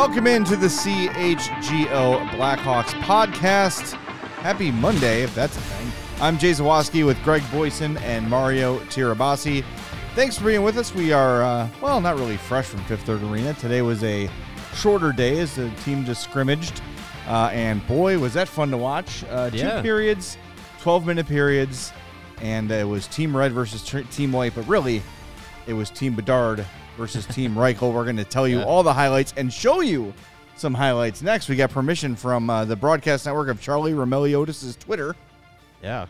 Welcome into the CHGO Blackhawks podcast. Happy Monday, if that's a thing. I'm Jay Zawoski with Greg Boyson and Mario Tirabassi. Thanks for being with us. We are, not really fresh from Fifth Third Arena. Today was a shorter day as the team just scrimmaged. And boy, was that fun to watch. Two periods, 12-minute periods, and it was Team Red versus Team White. But really, it was Team Bedard versus Team Reichel. We're going to tell you all the highlights and show you some highlights next. We got permission from the broadcast network of Charlie Roumeliotis' Twitter. Yeah.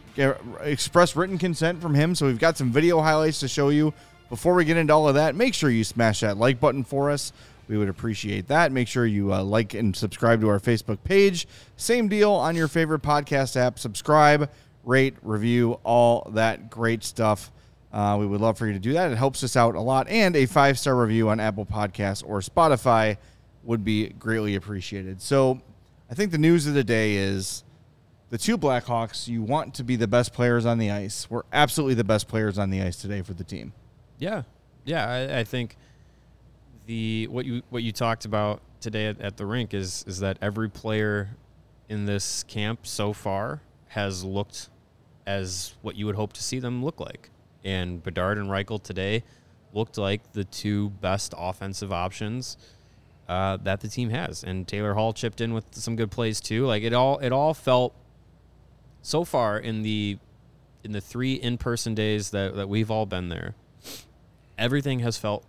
Express written consent from him, so we've got some video highlights to show you. Before we get into all of that, make sure you smash that like button for us. We would appreciate that. Make sure you like and subscribe to our Facebook page. Same deal on your favorite podcast app. Subscribe, rate, review, all that great stuff. We would love for you to do that. It helps us out a lot. And a 5-star review on Apple Podcasts or Spotify would be greatly appreciated. So I think the news of the day is the two Blackhawks, you want to be the best players on the ice. We're absolutely the best players on the ice today for the team. Yeah, I think what you talked about today at the rink is that every player in this camp so far has looked as what you would hope to see them look like. And Bedard and Reichel today looked like the two best offensive options that the team has. And Taylor Hall chipped in with some good plays too. Like it all felt so far in the three in-person days that we've all been there, everything has felt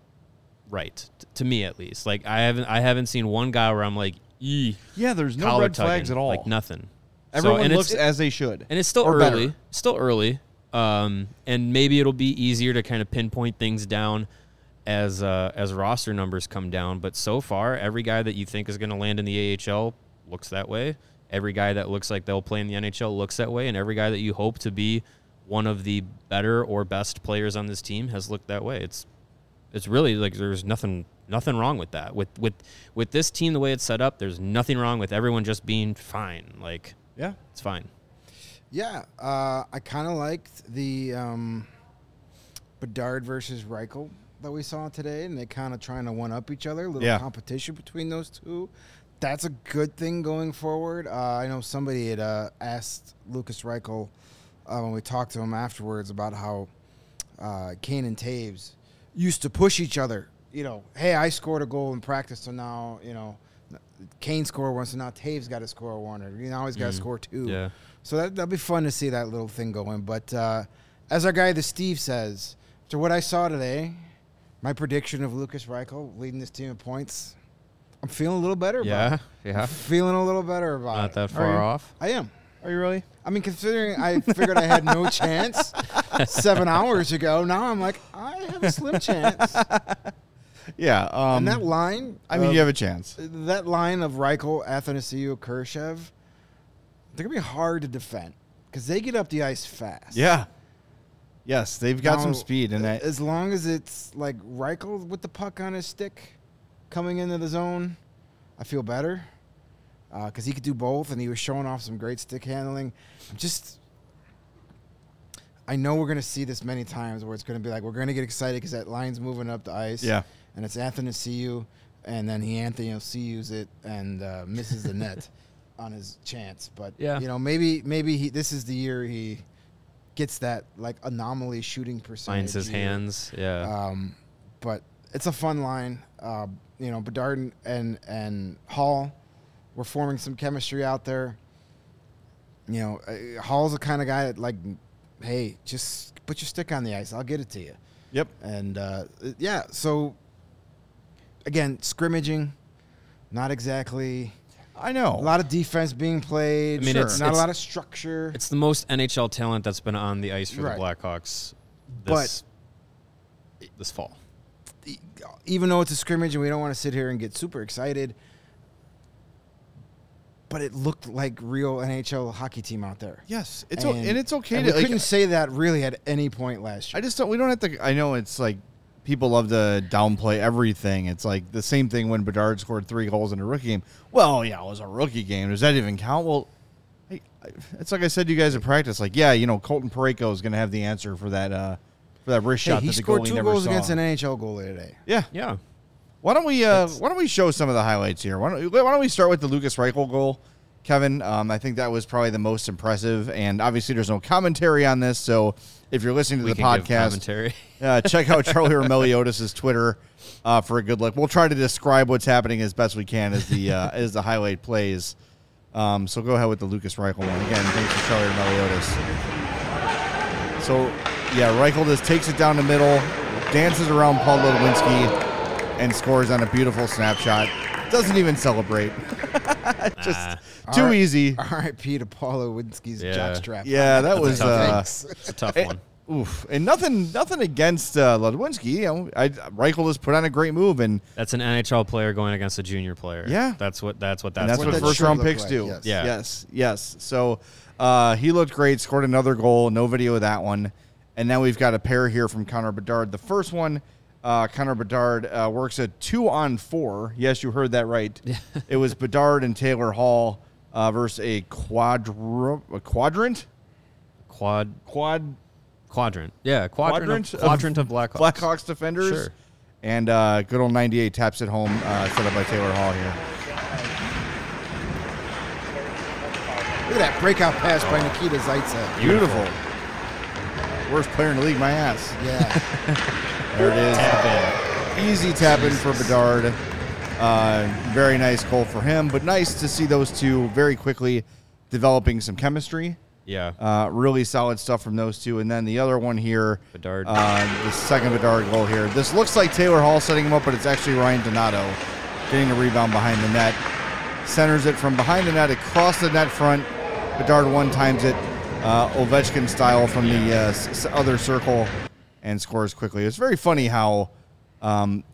right to me, at least. Like I haven't seen one guy where I'm like, yeah, there's no red flags at all. Like nothing. Everyone looks as they should. And it's still early. Better. Still early. And maybe it'll be easier to kind of pinpoint things down as roster numbers come down. But so far, every guy that you think is going to land in the AHL looks that way. Every guy that looks like they'll play in the NHL looks that way. And every guy that you hope to be one of the better or best players on this team has looked that way. It's really like there's nothing wrong with that. With this team, the way it's set up, there's nothing wrong with everyone just being fine. Like, yeah, it's fine. Yeah, I kind of liked the Bedard versus Reichel that we saw today, and they kind of trying to one-up each other, a little competition between those two. That's a good thing going forward. I know somebody had asked Lukas Reichel when we talked to him afterwards about how Kane and Taves used to push each other. You know, hey, I scored a goal in practice, so now, you know, Kane scored one, so now Taves got to score one, or you know, he's got to score two. Yeah. So that'll be fun to see that little thing going. But as our guy, the Steve, says, to what I saw today, my prediction of Lukas Reichel leading this team in points, I'm feeling a little better about it. Yeah. Feeling a little better about it. Not that far off. I am. Are you really? I mean, considering I figured I had no chance 7 hours ago, now I'm like, I have a slim chance. Yeah. And that line. I mean, you have a chance. That line of Reichel, Athanasiou, Kershev, they're going to be hard to defend because they get up the ice fast. Yeah. Yes, they've got some speed. And as long as it's like Reichel with the puck on his stick coming into the zone, I feel better because he could do both, and he was showing off some great stick handling. I know we're going to see this many times where it's going to be like we're going to get excited because that line's moving up the ice. Yeah. And it's Athanasiou, and then Athanasiou's it and misses the net on his chance. But, you know, maybe this is the year he gets that, like, anomaly shooting percentage. Finds his hands, yeah. But it's a fun line. You know, Bedard and Hall were forming some chemistry out there. You know, Hall's the kind of guy that, like, hey, just put your stick on the ice. I'll get it to you. Yep. And, so, again, scrimmaging, not exactly. I know. A lot of defense being played. I mean, it's a lot of structure. It's the most NHL talent that's been on the ice for the Blackhawks this fall. Even though it's a scrimmage and we don't want to sit here and get super excited, but it looked like real NHL hockey team out there. Yes, it's okay. And we couldn't say that really at any point last year. We don't have to. I know it's like people love to downplay everything. It's like the same thing when Bedard scored 3 goals in a rookie game. Well, yeah, it was a rookie game. Does that even count? Well, it's like I said to you guys at practice. Like, yeah, you know, Colton Parayko is going to have the answer for that wrist shot that the goalie never saw. He scored 2 goals against an NHL goalie today. Yeah. Why don't we show some of the highlights here? Why don't we start with the Lukas Reichel goal, Kevin? I think that was probably the most impressive, and obviously there's no commentary on this, so if you're listening to the podcast, check out Charlie Roumeliotis' Twitter for a good look. We'll try to describe what's happening as best we can as the highlight plays. So go ahead with the Lukas Reichel one. Again, thanks to Charlie Roumeliotis. So, yeah, Reichel just takes it down the middle, dances around Paul Ludwinski, and scores on a beautiful snapshot. Doesn't even celebrate. Just too easy. R.I.P. to Paul Ludwinski's jockstrap. Yeah, that was a tough one. Oof, and nothing against Ludwinski. You know, Reichel has put on a great move, and that's an NHL player going against a junior player. Yeah, that's what first round picks do. Yes. Yeah. yes. So he looked great, scored another goal. No video of that one, and now we've got a pair here from Connor Bedard. The first one, Connor Bedard works a 2-on-4. Yes, you heard that right. It was Bedard and Taylor Hall versus a quadrant of Blackhawks defenders. Sure. And good old 98 taps at home, set up by Taylor Hall here. Look at that breakout pass by Nikita Zaitsev. Beautiful. Worst player in the league, my ass. Yeah. There it is. Tap in. Easy tap in for Bedard. Very nice goal for him, but nice to see those two very quickly developing some chemistry. Yeah. Really solid stuff from those two. And then the other one here, Bedard. The second Bedard goal here. This looks like Taylor Hall setting him up, but it's actually Ryan Donato getting a rebound behind the net. Centers it from behind the net, across the net front. Bedard one times it, Ovechkin style from the other circle, and scores quickly. It's very funny how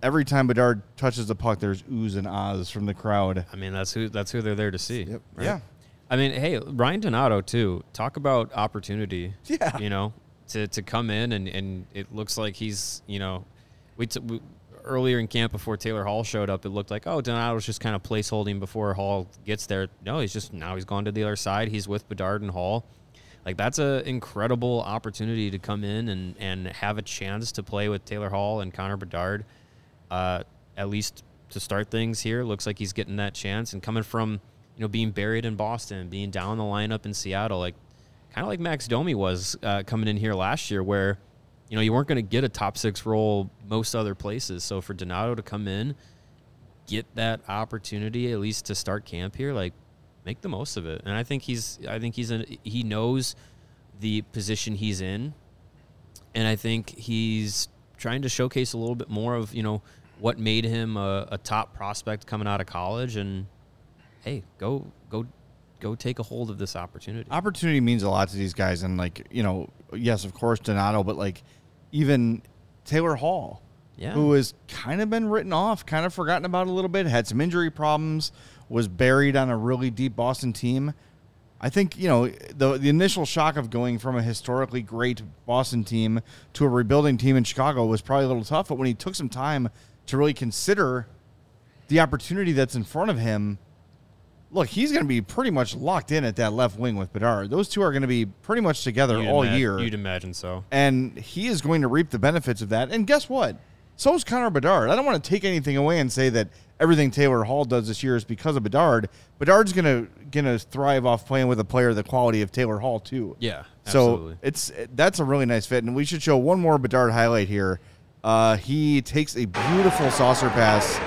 every time Bedard touches the puck, there's oohs and ahs from the crowd. I mean, that's who they're there to see. Yep. Right? Yeah. I mean, hey, Ryan Donato, too. Talk about opportunity, you know, to come in, and it looks like he's, you know, we earlier in camp before Taylor Hall showed up, it looked like, oh, Donato's just kind of placeholding before Hall gets there. No, he's gone to the other side. He's with Bedard and Hall. Like, that's an incredible opportunity to come in and have a chance to play with Taylor Hall and Connor Bedard, at least to start things here. Looks like he's getting that chance, and coming from, you know, being buried in Boston, being down the lineup in Seattle, like kind of like Max Domi was coming in here last year, where, you know, you weren't going to get a top six role most other places. So for Donato to come in, get that opportunity at least to start camp here, like make the most of it. And I think he knows the position he's in, and I think he's trying to showcase a little bit more of, you know, what made him a top prospect coming out of college. And hey, go take a hold of this opportunity. Opportunity means a lot to these guys. And, like, you know, yes, of course, Donato, but, like, even Taylor Hall, who has kind of been written off, kind of forgotten about a little bit, had some injury problems, was buried on a really deep Boston team. I think, you know, the initial shock of going from a historically great Boston team to a rebuilding team in Chicago was probably a little tough, but when he took some time to really consider the opportunity that's in front of him, look, he's going to be pretty much locked in at that left wing with Bedard. Those two are going to be pretty much together all year. You'd imagine so. And he is going to reap the benefits of that. And guess what? So is Connor Bedard. I don't want to take anything away and say that everything Taylor Hall does this year is because of Bedard. Bedard's going to thrive off playing with a player the quality of Taylor Hall, too. Yeah, absolutely. So that's a really nice fit. And we should show one more Bedard highlight here. He takes a beautiful saucer pass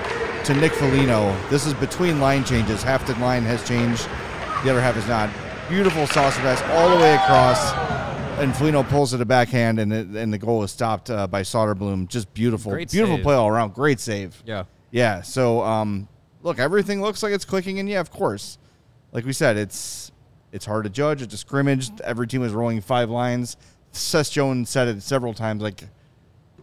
to Nick Foligno. This is between line changes. Half the line has changed. The other half is not. Beautiful saucer pass all the way across. And Foligno pulls it a backhand, and the goal is stopped by Soderblom. Just beautiful. Great beautiful save. Play all around. Great save. Yeah. Yeah. So, look, everything looks like it's clicking. And, yeah, of course, like we said, it's hard to judge. It's a scrimmage. Every team is rolling five lines. Seth Jones said it several times. Like,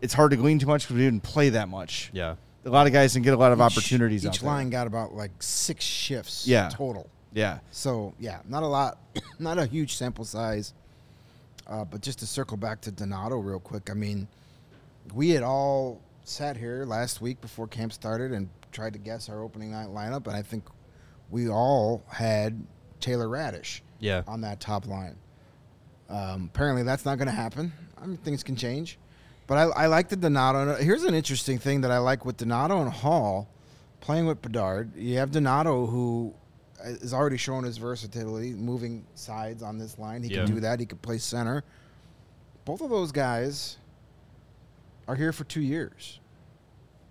it's hard to glean too much because we didn't play that much. Yeah. A lot of guys didn't get a lot of opportunities out there. Each line got about, like, 6 shifts total. Yeah. So, yeah, not a lot, not a huge sample size. But just to circle back to Donato real quick, I mean, we had all sat here last week before camp started and tried to guess our opening night lineup, and I think we all had Taylor Radish on that top line. Apparently that's not going to happen. I mean, things can change. But I like the Donato. Here's an interesting thing that I like with Donato and Hall playing with Bedard. You have Donato, who is already shown his versatility, moving sides on this line. He can do that. He can play center. Both of those guys are here for 2 years.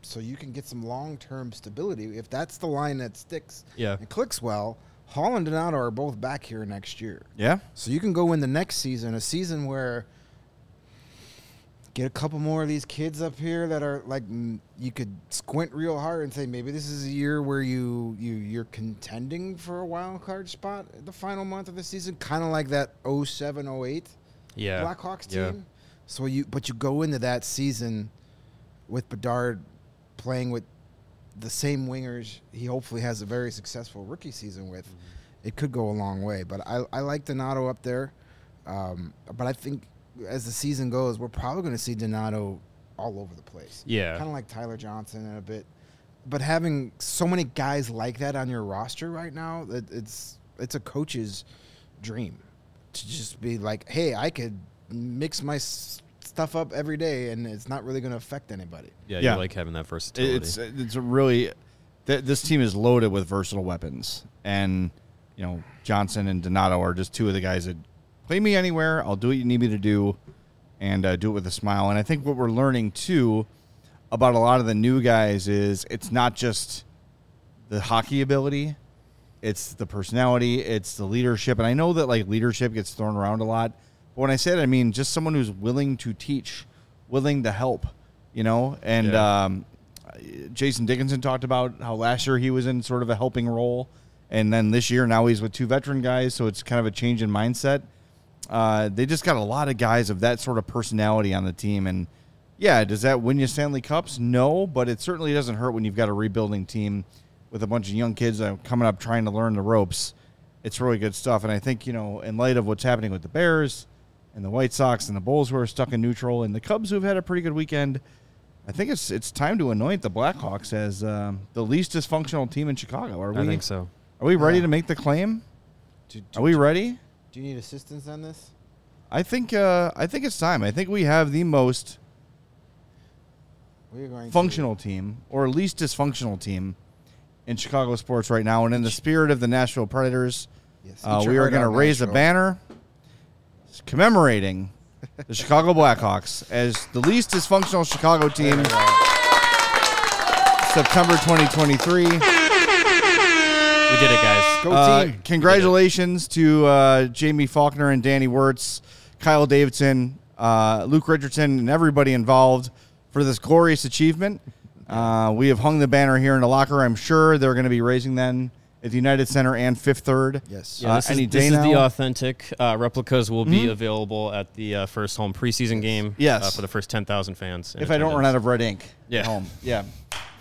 So you can get some long-term stability. If that's the line that sticks and clicks well, Hall and Donato are both back here next year. Yeah. So you can go in the next season, a season where get a couple more of these kids up here that are like, you could squint real hard and say, maybe this is a year where you're contending for a wild card spot at the final month of the season, kind of like that 07-08 Blackhawks team. Yeah. So you go into that season with Bedard playing with the same wingers he hopefully has a very successful rookie season with. Mm-hmm. It could go a long way. But I like Donato up there. But I think as the season goes, we're probably going to see Donato all over the place. Yeah. Kind of like Tyler Johnson in a bit. But having so many guys like that on your roster right now, it's a coach's dream to just be like, hey, I could mix my stuff up every day, and it's not really going to affect anybody. Yeah, you like having that versatility. It's a really this team is loaded with versatile weapons, and you know Johnson and Donato are just two of the guys that play me anywhere. I'll do what you need me to do, and do it with a smile. And I think what we're learning too about a lot of the new guys is it's not just the hockey ability, it's the personality, it's the leadership. And I know that like leadership gets thrown around a lot. When I say that, I mean just someone who's willing to teach, willing to help, you know. And Jason Dickinson talked about how last year he was in sort of a helping role, and then this year now he's with two veteran guys, so it's kind of a change in mindset. They just got a lot of guys of that sort of personality on the team. And, yeah, does that win you Stanley Cups? No, but it certainly doesn't hurt when you've got a rebuilding team with a bunch of young kids that are coming up trying to learn the ropes. It's really good stuff. And I think, you know, in light of what's happening with the Bears – and the White Sox and the Bulls who are stuck in neutral, and the Cubs who've had a pretty good weekend, I think it's time to anoint the Blackhawks as the least dysfunctional team in Chicago. I think so. Are we ready to make the claim? Are we ready? Do you need assistance on this? I think it's time. I think we have the most functional team, or least dysfunctional team, in Chicago sports right now. And in the spirit of the Nashville Predators, we are going to raise a banner commemorating the Chicago Blackhawks as the least dysfunctional Chicago team, September 2023. We did it, guys. Go team. Congratulations to Jamie Faulkner and Danny Wirtz, Kyle Davidson, Luke Richardson, and everybody involved for this glorious achievement. We have hung the banner here in the locker. I'm sure they're going to be raising then at the United Center and Fifth Third. Yes. Yeah, this is the authentic. Replicas will be available at the first home preseason game. Yes. For the first 10,000 fans. If I don't run out of red ink at home. Yeah.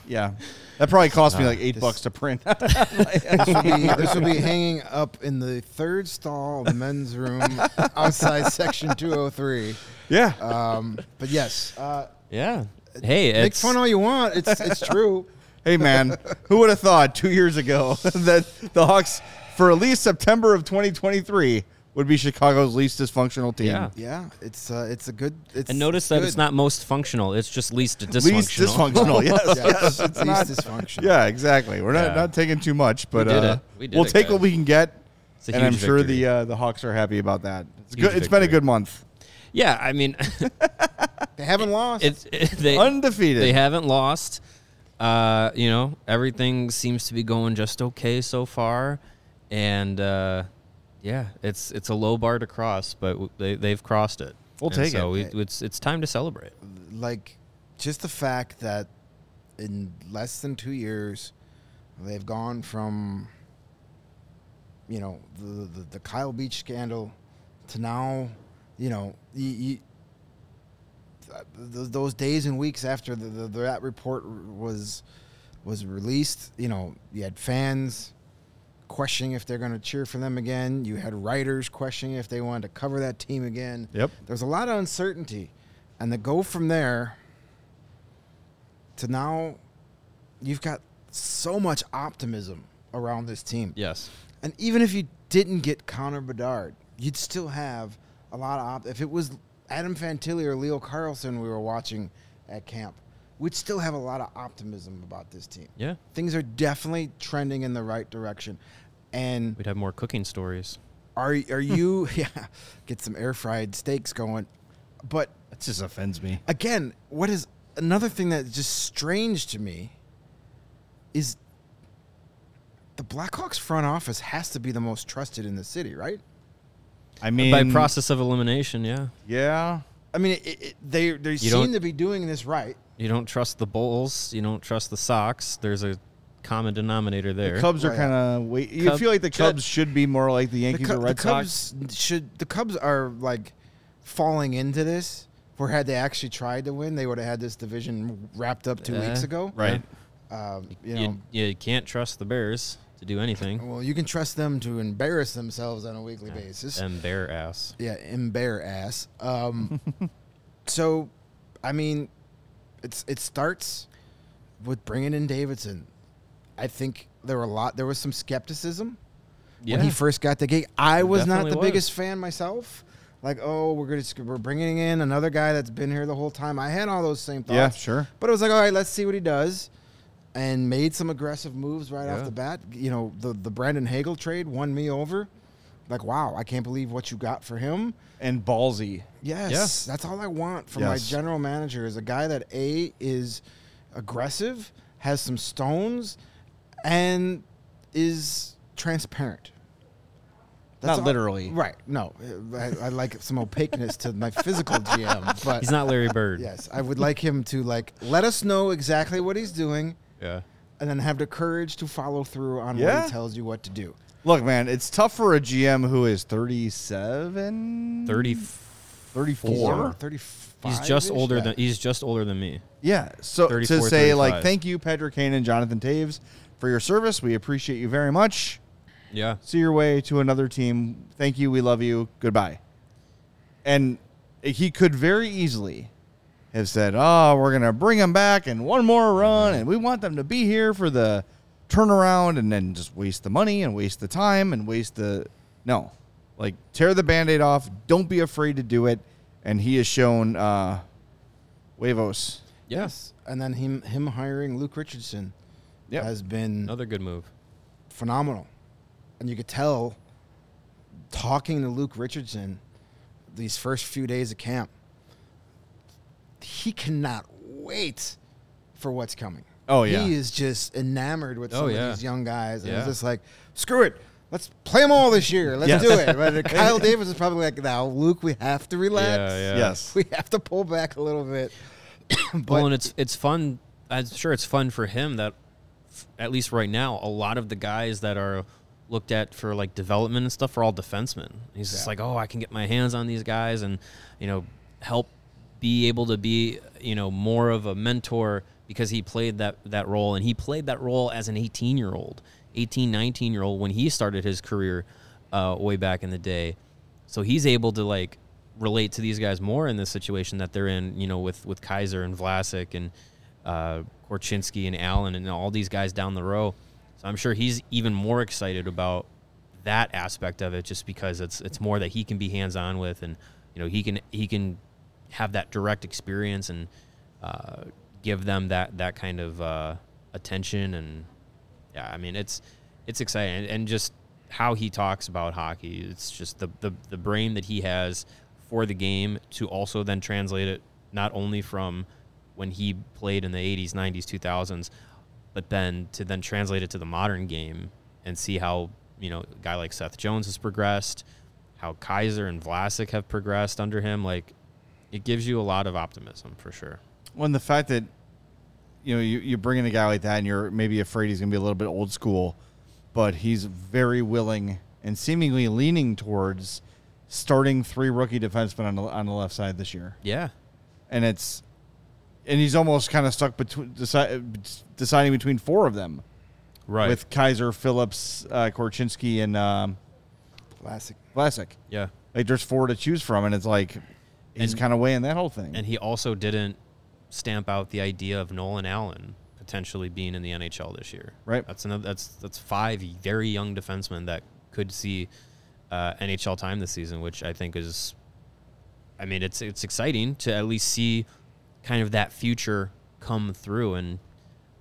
Yeah. That probably cost me like $8 to print. This will be hanging up in the third stall of the men's room outside section 203. Yeah. But yes. Yeah. Hey, make fun all you want. It's true. Hey, man, who would have thought 2 years ago that the Hawks, for at least September of 2023, would be Chicago's least dysfunctional team? Yeah, it's a good. And notice that it's not most functional. It's just least dysfunctional. Least dysfunctional, yes. It's least dysfunctional. Yeah, exactly. We're not taking too much, but we'll take what we can get, and I'm sure the Hawks are happy about that. It's been a good month. Yeah, I mean. They haven't lost. Undefeated. They haven't lost. You know, everything seems to be going just okay so far, and it's a low bar to cross, but they've crossed it. We'll take it. So it's time to celebrate. Like, just the fact that in less than 2 years, they've gone from, you know, the Kyle Beach scandal to now, you know, those days and weeks after that report was released, you know, you had fans questioning if they're going to cheer for them again. You had writers questioning if they wanted to cover that team again. Yep. There's a lot of uncertainty. And to go from there to now, you've got so much optimism around this team. Yes. And even if you didn't get Connor Bedard, you'd still have a lot of if it was Adam Fantilli or Leo Carlson we were watching at camp, we'd still have a lot of optimism about this team. Yeah. Things are definitely trending in the right direction. And we'd have more cooking stories. Are you get some air fried steaks going. But that just offends me. Again, what is another thing that's just strange to me is the Blackhawks front office has to be the most trusted in the city, right? I mean, by process of elimination, yeah. Yeah. I mean, they seem to be doing this right. You don't trust the Bulls. You don't trust the Sox. There's a common denominator there. The Cubs are kind of you feel like the Cubs should be more like the Yankees or Red Sox. The Cubs are like falling into this. Where had they actually tried to win, they would have had this division wrapped up 2 weeks ago. Right. You can't trust the Bears to do anything. Well, you can trust them to embarrass themselves on a weekly basis. Embarrass. Yeah, embarrass. So, I mean, it starts with bringing in Davidson. I think there was some skepticism when he first got the gig. I was not the biggest fan myself. Like, we're bringing in another guy that's been here the whole time. I had all those same thoughts. Yeah, sure. But it was like, all right, let's see what he does. And made some aggressive moves right off the bat. You know, the Brandon Hagel trade won me over. Like, wow, I can't believe what you got for him. And ballsy. Yes. That's all I want from my general manager is a guy that, A, is aggressive, has some stones, and is transparent. That's not literally. Right. No. I like some opaqueness to my physical GM. But he's not Larry Bird. Yes. I would like him to, like, let us know exactly what he's doing. Yeah. And then have the courage to follow through on what he tells you what to do. Look, man, it's tough for a GM who is 37, 34, 35. He's just older than me. Yeah. So to say 35. Like, thank you, Patrick Kane and Jonathan Toews, for your service. We appreciate you very much. Yeah. See your way to another team. Thank you. We love you. Goodbye. And he could very easily have said, we're going to bring them back and one more run, and we want them to be here for the turnaround, and then just waste the money and waste the time and no. Like, tear the Band-Aid off. Don't be afraid to do it. And he has shown huevos. Yes. And then him hiring Luke Richardson has been another good move. Phenomenal. And you could tell, talking to Luke Richardson these first few days of camp, he cannot wait for what's coming. Oh, yeah. He is just enamored with some of these young guys. And it's just like, screw it. Let's play them all this year. Let's do it. Right? Kyle Davidson is probably like, now, Luke, we have to relax. Yeah. Yes. We have to pull back a little bit. But and it's fun. I'm sure it's fun for him that, at least right now, a lot of the guys that are looked at for, like, development and stuff are all defensemen. He's just like, I can get my hands on these guys and, you know, help be able to be, you know, more of a mentor because he played that role. And he played that role as an 19-year-old when he started his career way back in the day. So he's able to, like, relate to these guys more in this situation that they're in, you know, with Kaiser and Vlasic and Korchinski and Allen and all these guys down the row. So I'm sure he's even more excited about that aspect of it just because it's more that he can be hands-on with, and, you know, he can have that direct experience and give them that kind of attention. And I mean, it's exciting. And just how he talks about hockey, it's just the brain that he has for the game to also then translate it not only from when he played in the 80s, 90s, 2000s, but then to then translate it to the modern game and see how, you know, a guy like Seth Jones has progressed, how Kaiser and Vlasic have progressed under him. Like, it gives you a lot of optimism for sure. Well, and the fact that, you know, you bring in a guy like that and you're maybe afraid he's going to be a little bit old school, but he's very willing and seemingly leaning towards starting three rookie defensemen on the left side this year. Yeah. And he's almost kind of stuck between deciding between four of them. Right. With Kaiser, Phillips, Korchinski, and Vlasic. Yeah. Like, there's four to choose from, and it's like, he's kind of weighing that whole thing. And he also didn't stamp out the idea of Nolan Allen potentially being in the NHL this year. Right. That's five very young defensemen that could see NHL time this season, which I think is I mean, it's exciting to at least see kind of that future come through. And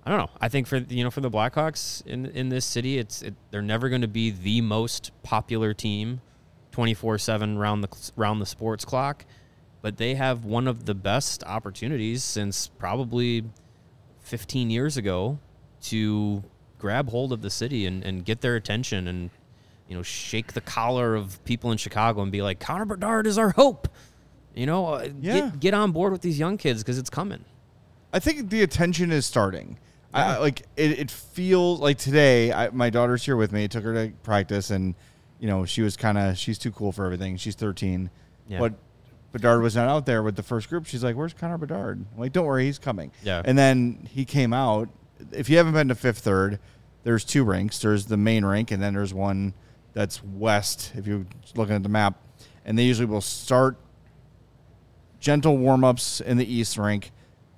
I don't know. I think for the Blackhawks in this city, they're never going to be the most popular team 24/7 round the sports clock, but they have one of the best opportunities since probably 15 years ago to grab hold of the city and get their attention and, you know, shake the collar of people in Chicago and be like, Connor Bedard is our hope. You know, get on board with these young kids because it's coming. I think the attention is starting. Yeah. It feels like today, my daughter's here with me. I took her to practice, and, you know, she was she's too cool for everything. She's 13. Yeah. But Bedard was not out there with the first group. She's like, where's Connor Bedard? I'm like, don't worry, he's coming. Yeah. And then he came out. If you haven't been to Fifth Third, there's two rinks. There's the main rink, and then there's one that's west, if you're looking at the map. And they usually will start gentle warm-ups in the east rink,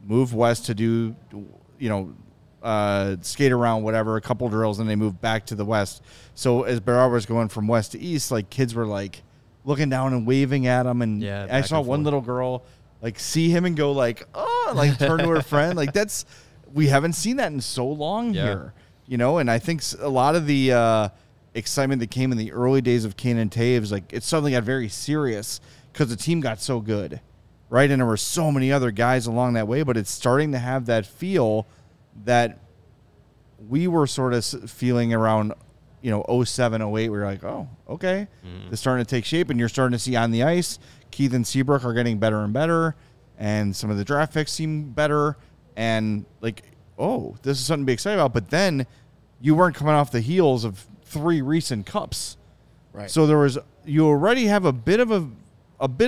move west to do, you know, skate around, whatever, a couple drills, and they move back to the west. So as Bedard was going from west to east, like, kids were, like, looking down and waving at him. And yeah, I saw one little girl, like, see him and go, like, oh, like, turn to her friend. Like, that's – we haven't seen that in so long here, you know. And I think a lot of the excitement that came in the early days of Kane and Taves, like, it suddenly got very serious because the team got so good. Right, and there were so many other guys along that way, but it's starting to have that feel that we were sort of feeling around, you know, 07, 08. We were like, oh, okay. Mm-hmm. It's starting to take shape, and you're starting to see on the ice, Keith and Seabrook are getting better and better, and some of the draft picks seem better, and like, oh, this is something to be excited about. But then you weren't coming off the heels of three recent cups. Right. So there was, you already have a bit of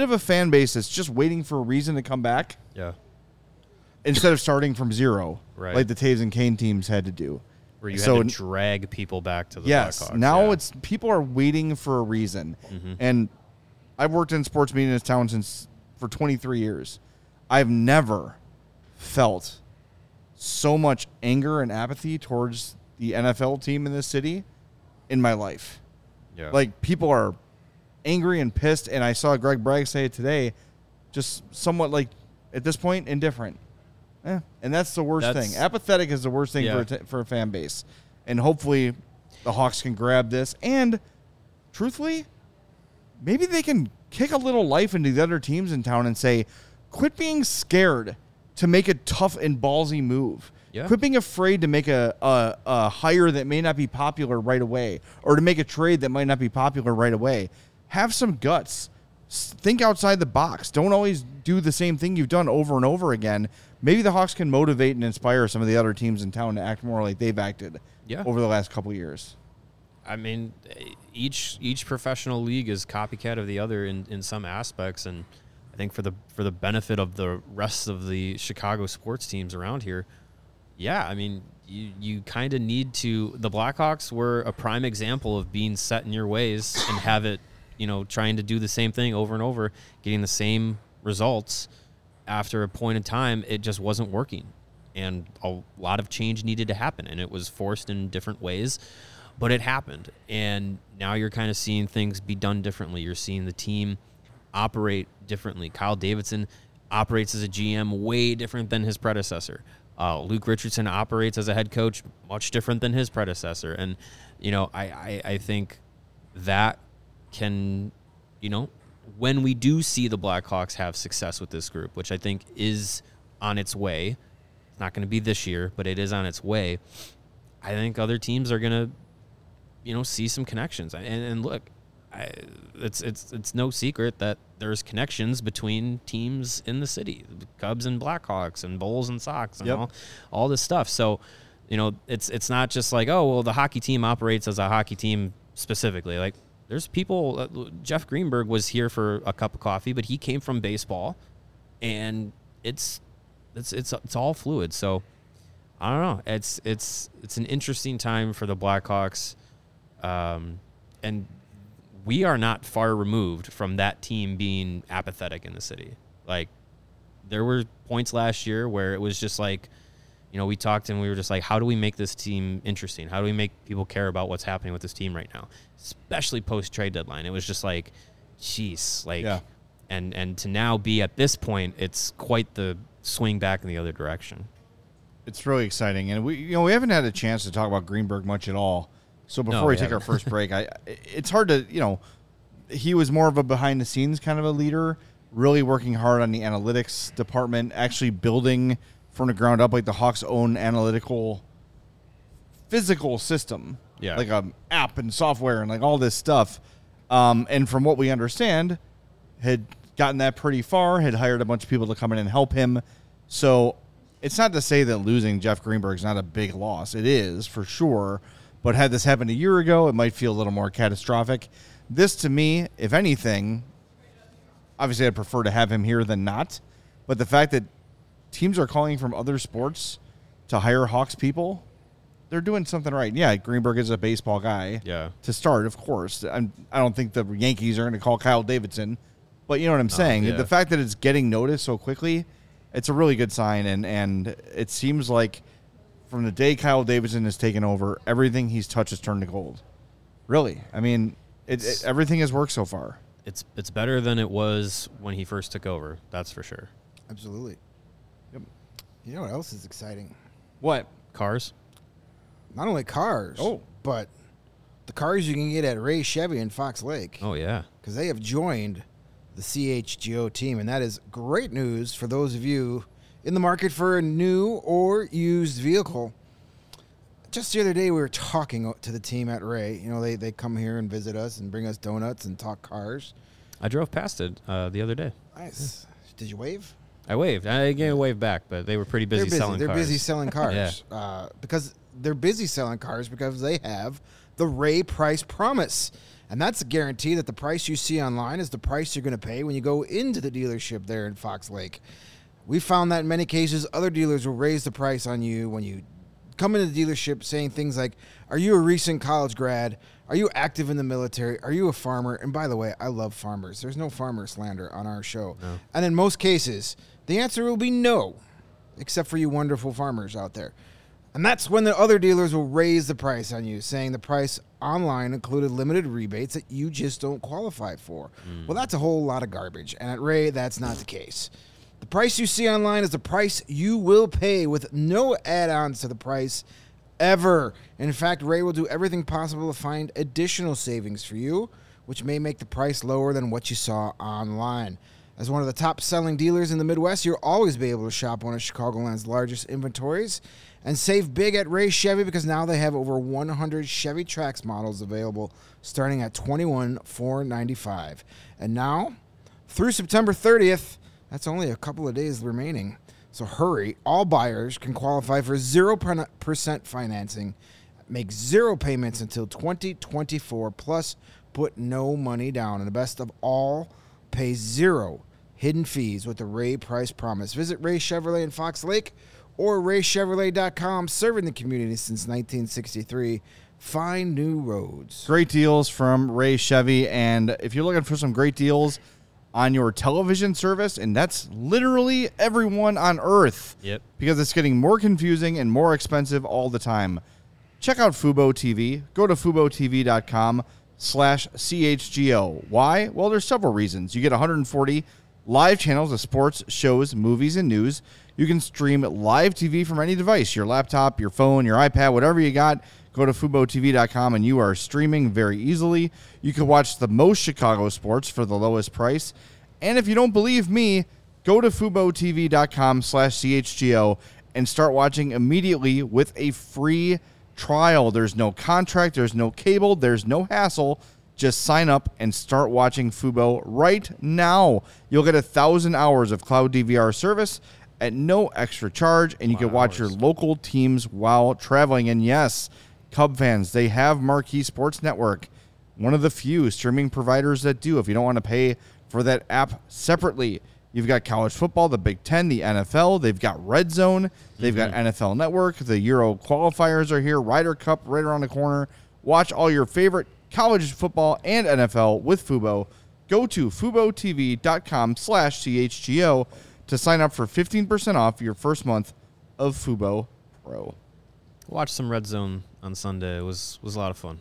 a fan base that's just waiting for a reason to come back. Yeah. Instead of starting from zero, right, like the Taves and Kane teams had to do. Where you had to drag people back to the Blackhawks. Now it's people are waiting for a reason. Mm-hmm. And I've worked in sports media in this town for 23 years. I've never felt so much anger and apathy towards the NFL team in this city in my life. Yeah. Like, people are angry and pissed, and I saw Greg Bragg say it today, just somewhat, like, at this point, indifferent. And that's the worst thing. Apathetic is the worst thing for a fan base. And hopefully the Hawks can grab this. And, truthfully, maybe they can kick a little life into the other teams in town and say, quit being scared to make a tough and ballsy move. Yeah. Quit being afraid to make a hire that may not be popular right away, or to make a trade that might not be popular right away. Have some guts. Think outside the box. Don't always do the same thing you've done over and over again. Maybe the Hawks can motivate and inspire some of the other teams in town to act more like they've acted over the last couple of years. I mean, each professional league is copycat of the other in some aspects, and I think for the benefit of the rest of the Chicago sports teams around here, I mean, you kind of need to. The Blackhawks were a prime example of being set in your ways and have it, you know, trying to do the same thing over and over, getting the same results. After a point in time, it just wasn't working, and a lot of change needed to happen, and it was forced in different ways, but it happened. And now you're kind of seeing things be done differently. You're seeing the team operate differently. Kyle Davidson operates as a GM way different than his predecessor. Luke Richardson operates as a head coach much different than his predecessor. And, you know, I think that can, you know, when we do see the Blackhawks have success with this group, which I think is on its way, it's not going to be this year, but it is on its way, I think other teams are going to, you know, see some connections. And look, it's no secret that there's connections between teams in the city, the Cubs and Blackhawks and Bulls and Sox and all this stuff. So, you know, it's not just like, oh, well, the hockey team operates as a hockey team specifically. Like, there's people, Jeff Greenberg was here for a cup of coffee, but he came from baseball, and it's all fluid. So I don't know. It's an interesting time for the Blackhawks. And we are not far removed from that team being apathetic in the city. Like, there were points last year where it was just like, you know, we talked and we were just like, how do we make this team interesting? How do we make people care about what's happening with this team right now? Especially post-trade deadline. It was just like, geez, like, and to now be at this point, it's quite the swing back in the other direction. It's really exciting, and we haven't had a chance to talk about Greenberg much at all. So before we take our first break, it's hard to, he was more of a behind the scenes kind of a leader, really working hard on the analytics department, actually building from the ground up like the Hawks' own analytical physical system, like an app and software and like all this stuff. And from what we understand, had gotten that pretty far, had hired a bunch of people to come in and help him. So it's not to say that losing Jeff Greenberg is not a big loss. It is for sure. But had this happened a year ago, it might feel a little more catastrophic. This, to me, if anything, obviously I'd prefer to have him here than not. But the fact that teams are calling from other sports to hire Hawks people, they're doing something right. Yeah, Greenberg is a baseball guy to start, of course. I don't think the Yankees are going to call Kyle Davidson, but you know what I'm saying? Yeah. The fact that it's getting noticed so quickly, it's a really good sign, and it seems like from the day Kyle Davidson has taken over, everything he's touched has turned to gold. Really. I mean, everything has worked so far. It's better than it was when he first took over. That's for sure. Absolutely. Yep. You know what else is exciting? What? Cars. Not only cars, but the cars you can get at Ray Chevy in Fox Lake. Oh, yeah. Because they have joined the CHGO team, and that is great news for those of you in the market for a new or used vehicle. Just the other day, we were talking to the team at Ray. They come here and visit us and bring us donuts and talk cars. I drove past it the other day. Nice. Yeah. Did you wave? I waved. I gave a wave back, but they were pretty busy selling cars. They're busy selling cars. Because they're busy selling cars because they have the Ray Price Promise. And that's a guarantee that the price you see online is the price you're going to pay when you go into the dealership there in Fox Lake. We found that in many cases, other dealers will raise the price on you when you come into the dealership saying things like, are you a recent college grad? Are you active in the military? Are you a farmer? And by the way, I love farmers. There's no farmer slander on our show. No. And in most cases, the answer will be no, except for you wonderful farmers out there. And that's when the other dealers will raise the price on you, saying the price online included limited rebates that you just don't qualify for. Mm. Well, that's a whole lot of garbage. And at Ray, that's not the case. The price you see online is the price you will pay with no add-ons to the price ever. In fact, Ray will do everything possible to find additional savings for you, which may make the price lower than what you saw online. As one of the top-selling dealers in the Midwest, you'll always be able to shop one of Chicagoland's largest inventories and save big at Ray Chevy because now they have over 100 Chevy Trax models available starting at $21,495. And now, through September 30th, that's only a couple of days remaining. So hurry. All buyers can qualify for 0% financing. Make zero payments until 2024, plus put no money down. And the best of all, pay zero hidden fees with the Ray Price Promise. Visit Ray Chevrolet in Fox Lake or raychevrolet.com. Serving the community since 1963. Find new roads. Great deals from Ray Chevy. And if you're looking for some great deals on your television service, and that's literally everyone on Earth. Yep. Because it's getting more confusing and more expensive all the time. Check out Fubo TV. Go to FuboTV.com/CHGO. Why? Well, there's several reasons. You get 140 live channels of sports, shows, movies, and news. You can stream live TV from any device, your laptop, your phone, your iPad, whatever you got. Go to FuboTV.com and you are streaming very easily. You can watch the most Chicago sports for the lowest price. And if you don't believe me, go to FuboTV.com/CHGO and start watching immediately with a free trial. There's no contract. There's no cable. There's no hassle. Just sign up and start watching Fubo right now. You'll get 1,000 hours of cloud DVR service at no extra charge. And you can watch your local teams while traveling. And yes, Cub fans, they have Marquee Sports Network, one of the few streaming providers that do. If you don't want to pay for that app separately, you've got college football, the Big Ten, the NFL. They've got Red Zone. They've got NFL Network. The Euro qualifiers are here. Ryder Cup right around the corner. Watch all your favorite college football and NFL with Fubo. Go to FuboTV.com/CHGO to sign up for 15% off your first month of Fubo Pro. Watch some Red Zone on Sunday. It was a lot of fun.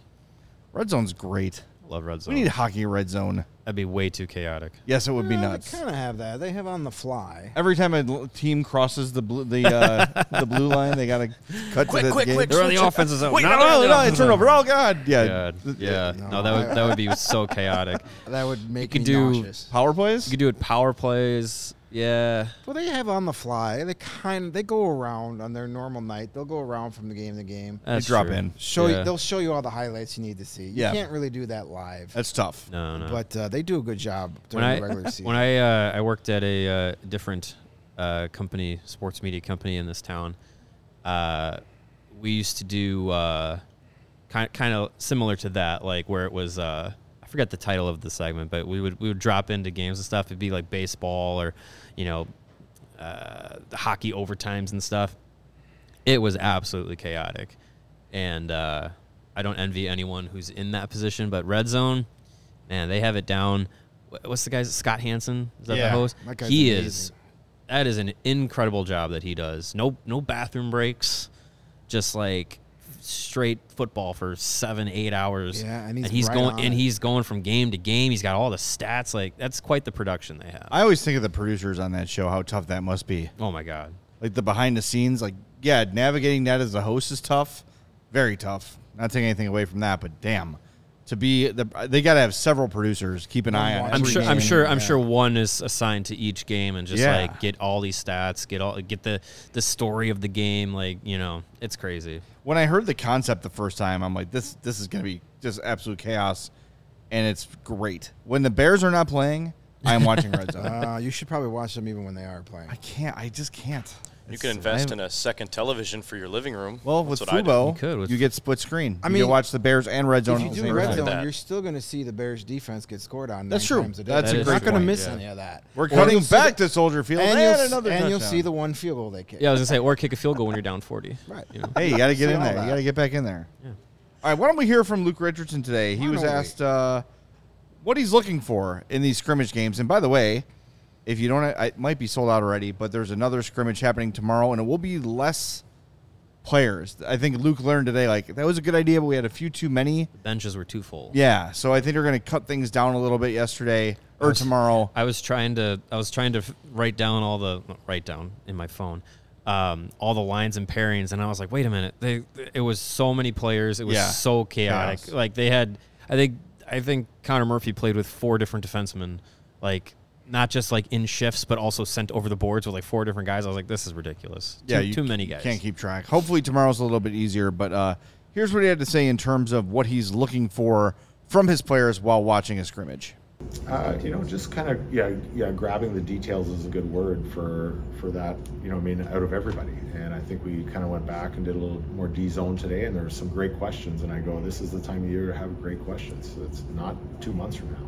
Red Zone's great. Love Red Zone. We need hockey Red Zone. That'd be way too chaotic. Yes, it would be nuts. They kind of have that. They have On the Fly. Every time a team crosses the blue line, they got to cut to the game. Quick, they're on the offensive zone. Wait, no, it's turnover. Oh, God. Yeah. Yeah. No, that would be so chaotic. That would make me nauseous. Power plays? You could do it power plays. Yeah. Well, they have On the Fly. They go around on their normal night. They'll go around from the game to game. That's true. Drop in. They'll show you all the highlights you need to see. You can't really do that live. That's tough. No. But they do a good job during the regular season. When I worked at a different company, sports media company in this town, we used to do kind of similar to that, like where it was. I forget the title of the segment, but we would drop into games and stuff. It'd be like baseball or, the hockey overtimes and stuff. It was absolutely chaotic, and I don't envy anyone who's in that position. But Red Zone, man, they have it down. What's the guy? Scott Hansen is that the host? He amazing. Is. That is an incredible job that he does. No bathroom breaks, just like straight football for 7-8 hours. Yeah, he's going from game to game. He's got all the stats. Like, that's quite the production they have. I always think of the producers on that show, how tough that must be. Oh my God. Like the behind the scenes, navigating that as a host is tough. Very tough. Not taking anything away from that, but damn. They got to have several producers keep an eye on. I'm sure one is assigned to each game and just get all these stats, get the story of the game. It's crazy. When I heard the concept the first time, I'm like, this is going to be just absolute chaos, and it's great. When the Bears are not playing, I am watching Red Zone. You should probably watch them even when they are playing. I can't. I just can't. You can invest in a second television for your living room. Well, with Fubo, you get split screen. I mean, you can watch the Bears and Red Zone. If you do Red Zone, you're still going to see the Bears defense get scored on. That's true. Times a day. That's you're not going to miss any of that. We're cutting back to Soldier Field, and you'll see the one field goal they kick. Yeah, I was going to say, or kick a field goal when you're down 40. Right. Hey, you got to get in there. You got to get back in there. Yeah. All right. Why don't we hear from Luke Richardson today? He was asked what he's looking for in these scrimmage games, and by the way. If you don't, it might be sold out already, but there's another scrimmage happening tomorrow, and it will be less players. I think Luke learned today, that was a good idea, but we had a few too many. The benches were too full. Yeah, so I think they're going to cut things down a little bit yesterday or tomorrow. I was trying to write down in my phone all the lines and pairings, and I was like, wait a minute, it was so many players, it was so chaotic. Yes. They had, I think Connor Murphy played with 4 different defensemen, not just in shifts, but also sent over the boards with 4 different guys. I was like, this is ridiculous. Too many guys. Can't keep track. Hopefully tomorrow's a little bit easier, but here's what he had to say in terms of what he's looking for from his players while watching a scrimmage. Grabbing the details is a good word for that, out of everybody. And I think we kind of went back and did a little more D-zone today, and there were some great questions. And I go, this is the time of year to have great questions. It's not 2 months from now.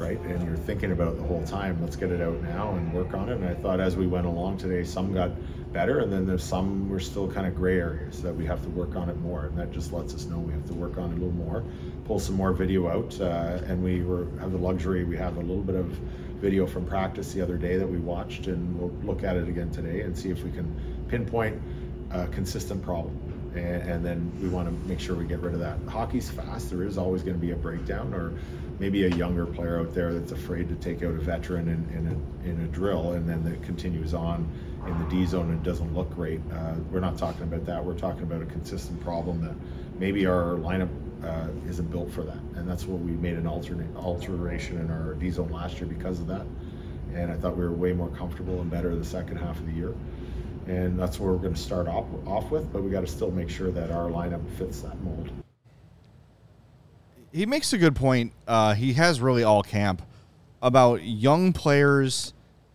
Right, and you're thinking about it the whole time. Let's get it out now and work on it. And I thought as we went along today, some got better, and then there's some were still kind of gray areas that we have to work on it more. And that just lets us know we have to work on it a little more, pull some more video out, and we have the luxury. We have a little bit of video from practice the other day that we watched, and we'll look at it again today and see if we can pinpoint a consistent problem. And then we want to make sure we get rid of that. Hockey's fast. There is always going to be a breakdown, or maybe a younger player out there that's afraid to take out a veteran in a drill, and then that continues on in the D zone and doesn't look great. We're not talking about that. We're talking about a consistent problem that maybe our lineup isn't built for that. And that's what we made an alteration in our D zone last year because of that. And I thought we were way more comfortable and better the second half of the year. And that's where we're going to start off with, but we got to still make sure that our lineup fits that mold. He makes a good point. He has really all camp about young players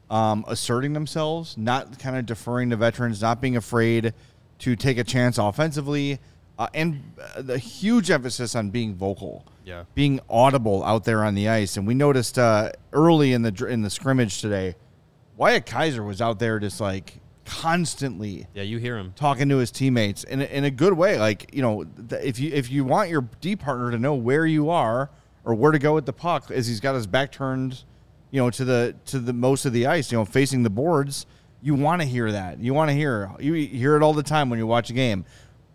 asserting themselves, not kind of deferring to veterans, not being afraid to take a chance offensively, and the huge emphasis on being vocal, being audible out there on the ice. And we noticed early in the scrimmage today, Wyatt Kaiser was out there just constantly you hear him talking to his teammates in a good way. If you want your D partner to know where you are or where to go with the puck, as he's got his back turned to the most of the ice, facing the boards, you want to hear that. You hear it all the time when you watch a game.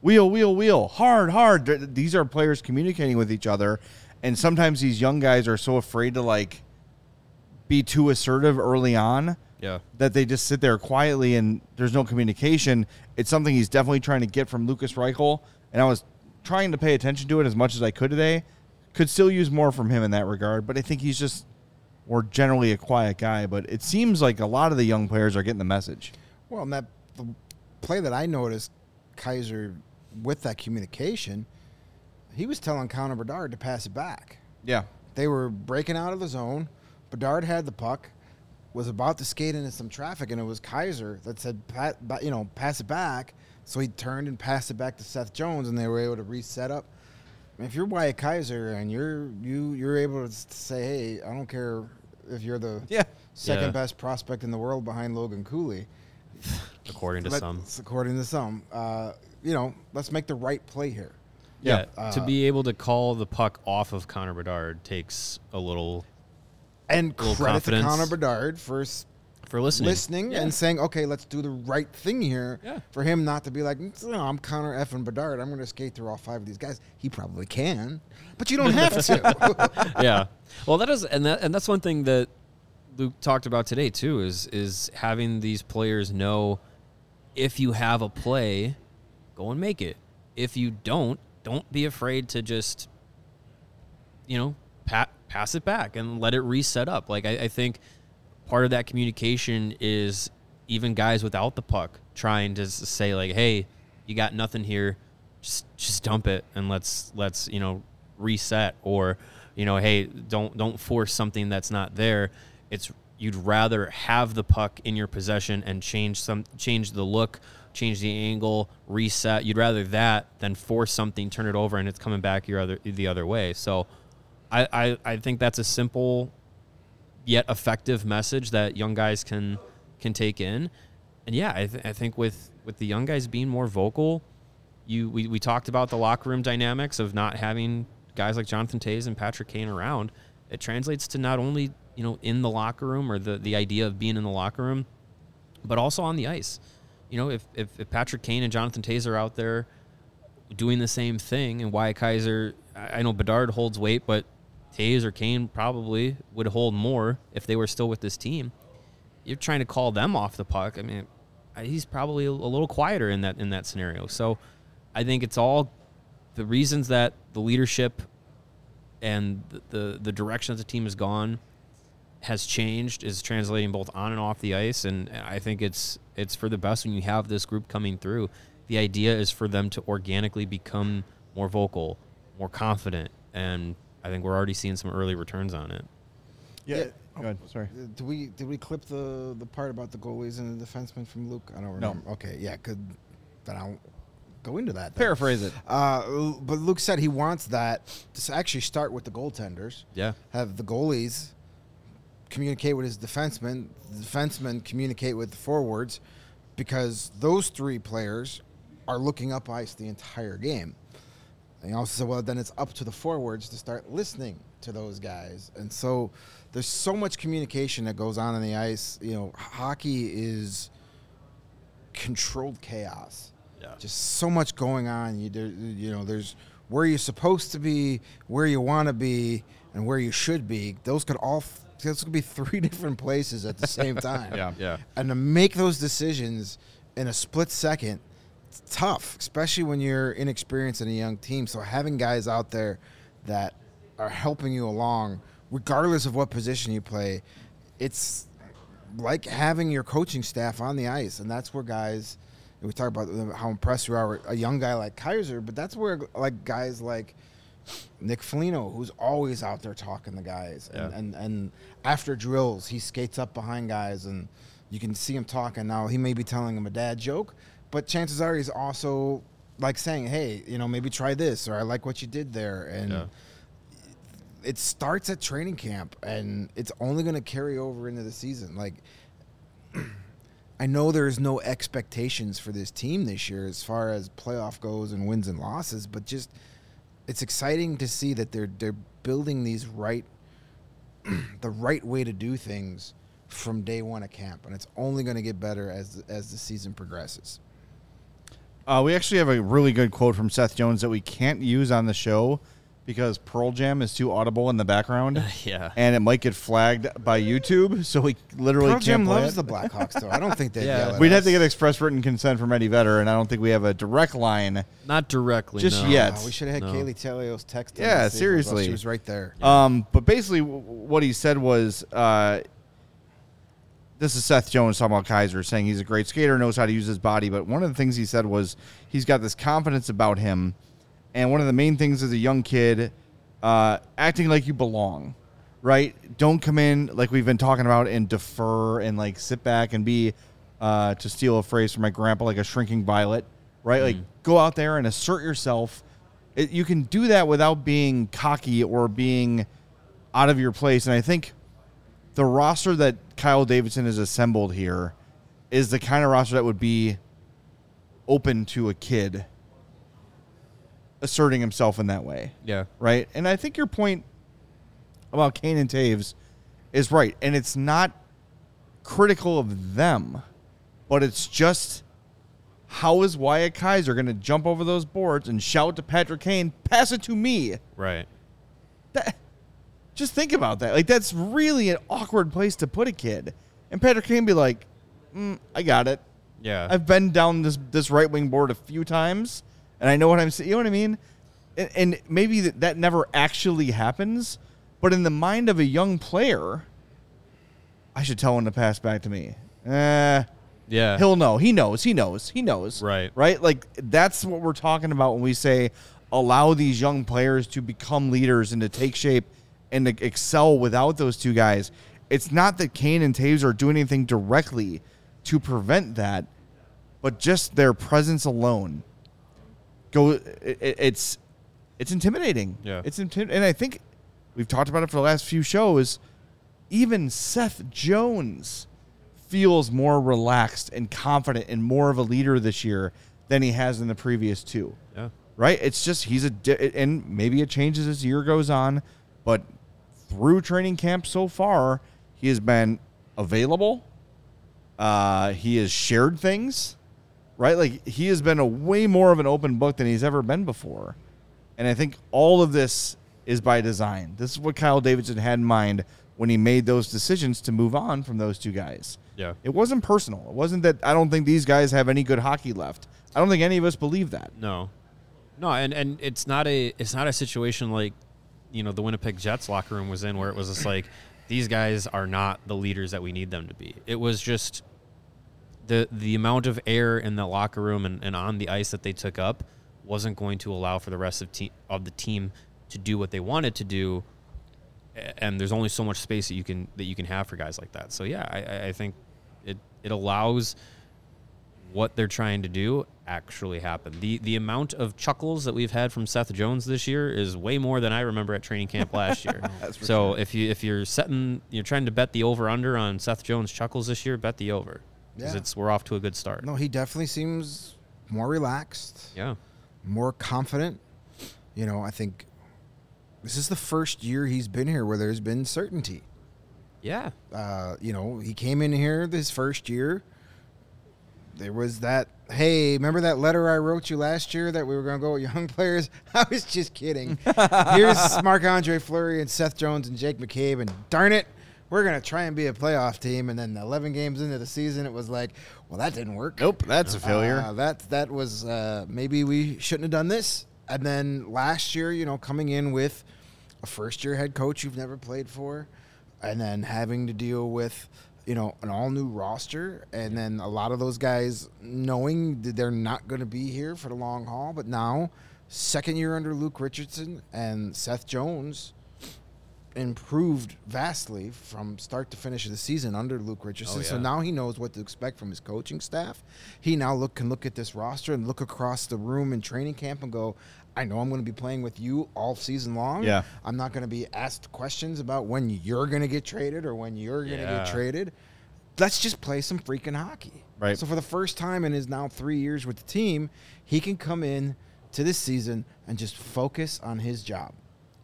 Wheel, hard. These are players communicating with each other, And sometimes these young guys are so afraid to, like, be too assertive early on that they just sit there quietly and there's no communication. It's something he's definitely trying to get from Lukas Reichel, and I was trying to pay attention to it as much as I could today. Could still use more from him in that regard, but I think he's just or generally a quiet guy, but it seems like a lot of the young players are getting the message. Well, and that the play that I noticed, Kaiser, with that communication, he was telling Connor Bedard to pass it back. Yeah. They were breaking out of the zone. Bedard had the puck, was about to skate into some traffic, and it was Kaiser that said, you know, pass it back. So he turned and passed it back to Seth Jones, and they were able to reset up. If you're Wyatt Kaiser and you're able to say, hey, I don't care if you're the second best prospect in the world behind Logan Cooley. According to some. You know, let's make the right play here. Yeah. To be able to call the puck off of Connor Bedard takes a little confidence. To Connor Bedard for listening and saying, okay, let's do the right thing here for him not to be like, no, I'm Connor effing Bedard. I'm going to skate through all five of these guys. He probably can, but you don't have to. Well, that is, and that's one thing that Luke talked about today too, is having these players know if you have a play, go and make it. If you don't be afraid to just, you know, pass it back and let it reset up. Like, I think part of that communication is even guys without the puck trying to say, like, hey, you got nothing here. Just dump it and let's, you know, reset, or, you know, hey, don't force something that's not there. It's you'd rather have the puck in your possession and change the look, change the angle, reset. You'd rather that than force something, turn it over, and it's coming back the other way. So I think that's a simple yet effective message that young guys can take in. And yeah, I think with the young guys being more vocal, we talked about the locker room dynamics of not having guys like Jonathan Toews and Patrick Kane around. It translates to not only, you know, in the locker room, or the idea of being in the locker room, but also on the ice. You know, if Patrick Kane and Jonathan Toews are out there doing the same thing, and Wyatt Kaiser, I know Bedard holds weight, but Toews or Kane probably would hold more if they were still with this team. You're trying to call them off the puck. I mean, he's probably a little quieter in that scenario. So I think it's all the reasons that the leadership and the direction that the team has gone has changed is translating both on and off the ice, and I think it's for the best when you have this group coming through. The idea is for them to organically become more vocal, more confident, and I think we're already seeing some early returns on it. Yeah. Go ahead. Sorry. Did we clip the part about the goalies and the defensemen from Luke? I don't remember. No. Okay. Yeah. Then I'll go into that. Then. Paraphrase it. But Luke said he wants that to actually start with the goaltenders. Yeah. Have the goalies communicate with his defensemen. The defensemen communicate with the forwards, because those three players are looking up ice the entire game. And also said, well, then it's up to the forwards to start listening to those guys. And so there's so much communication that goes on the ice. You know, hockey is controlled chaos. Yeah. Just so much going on. You know, there's where you're supposed to be, where you want to be, and where you should be. Those could be three different places at the same time. Yeah. And to make those decisions in a split second, it's tough, especially when you're inexperienced in a young team. So having guys out there that are helping you along, regardless of what position you play, it's like having your coaching staff on the ice. And that's where guys, we talk about how impressed we are with a young guy like Kaiser, but that's where like guys like Nick Foligno, who's always out there talking to guys. Yeah. And after drills, he skates up behind guys, and you can see him talking. Now, he may be telling him a dad joke, but chances are he's also, like, saying, hey, you know, maybe try this, or I like what you did there. And it starts at training camp, and it's only going to carry over into the season. Like, I know there's no expectations for this team this year as far as playoff goes and wins and losses, but just it's exciting to see that they're building these the right way to do things from day one of camp, and it's only going to get better as the season progresses. We actually have a really good quote from Seth Jones that we can't use on the show because Pearl Jam is too audible in the background. Yeah. And it might get flagged by YouTube, so we literally Pearl Jam can't play it. Loves the Blackhawks, though. I don't think they yell at We'd us. Have to get express written consent from Eddie Vedder, and I don't think we have a direct line. Not directly, just yet. Oh, we should have had Kaylee Talios text. Yeah, seriously. She was right there. Yeah. But basically what he said was, this is Seth Jones talking about Kaiser, saying he's a great skater, knows how to use his body. But one of the things he said was he's got this confidence about him. And one of the main things as a young kid, acting like you belong, right? Don't come in like we've been talking about and defer and like sit back and be, to steal a phrase from my grandpa, like a shrinking violet, right? Mm-hmm. Like go out there and assert yourself. You can do that without being cocky or being out of your place. And I think the roster that Kyle Davidson has assembled here is the kind of roster that would be open to a kid asserting himself in that way. Yeah. Right? And I think your point about Kane and Taves is right. And it's not critical of them, but it's just how is Wyatt Kaiser going to jump over those boards and shout to Patrick Kane, pass it to me? Right. Just think about that. Like, that's really an awkward place to put a kid. And Patrick Kane be like, I got it. Yeah. I've been down this right-wing board a few times, and I know what I'm saying. You know what I mean? And maybe that never actually happens, but in the mind of a young player, I should tell him to pass back to me. Yeah. He'll know. He knows. Right. Right? Like, that's what we're talking about when we say allow these young players to become leaders and to take shape and to excel without those two guys. It's not that Kane and Taves are doing anything directly to prevent that, but just their presence alone. It's intimidating. Yeah. And I think we've talked about it for the last few shows. Even Seth Jones feels more relaxed and confident and more of a leader this year than he has in the previous two. Yeah. Right? It's just and maybe it changes as the year goes on. But through training camp so far, he has been available. He has shared things, right? Like, he has been a way more of an open book than he's ever been before. And I think all of this is by design. This is what Kyle Davidson had in mind when he made those decisions to move on from those two guys. Yeah. It wasn't personal. It wasn't that I don't think these guys have any good hockey left. I don't think any of us believe that. No, and it's not a situation like, you know, the Winnipeg Jets locker room was in, where it was just like, these guys are not the leaders that we need them to be. It was just the amount of air in the locker room and on the ice that they took up wasn't going to allow for the rest of the team to do what they wanted to do. And there's only so much space that you can have for guys like that. So yeah, I think it allows what they're trying to do actually happen. The amount of chuckles that we've had from Seth Jones this year is way more than I remember at training camp last year. So sure. If you're trying to bet the over under on Seth Jones chuckles this year, bet the over. Because we're off to a good start. No, he definitely seems more relaxed. Yeah. More confident. You know, I think this is the first year he's been here where there's been certainty. Yeah. You know, he came in here this first year. There was that, hey, remember that letter I wrote you last year that we were going to go with young players? I was just kidding. Here's Marc-Andre Fleury and Seth Jones and Jake McCabe, and darn it, we're going to try and be a playoff team. And then 11 games into the season, it was like, well, that didn't work. Nope, that's a failure. That was maybe we shouldn't have done this. And then last year, you know, coming in with a first-year head coach you've never played for, and then having to deal with, you know, an all-new roster, and then a lot of those guys knowing that they're not going to be here for the long haul. But now, second year under Luke Richardson and Seth Jones, improved vastly from start to finish of the season under Luke Richardson. Oh, yeah. So now he knows what to expect from his coaching staff. He now can look at this roster and look across the room in training camp and go, I know I'm going to be playing with you all season long. Yeah. I'm not going to be asked questions about when you're going to get traded or when you're going to get traded. Let's just play some freaking hockey. Right. So for the first time in his now 3 years with the team, he can come in to this season and just focus on his job.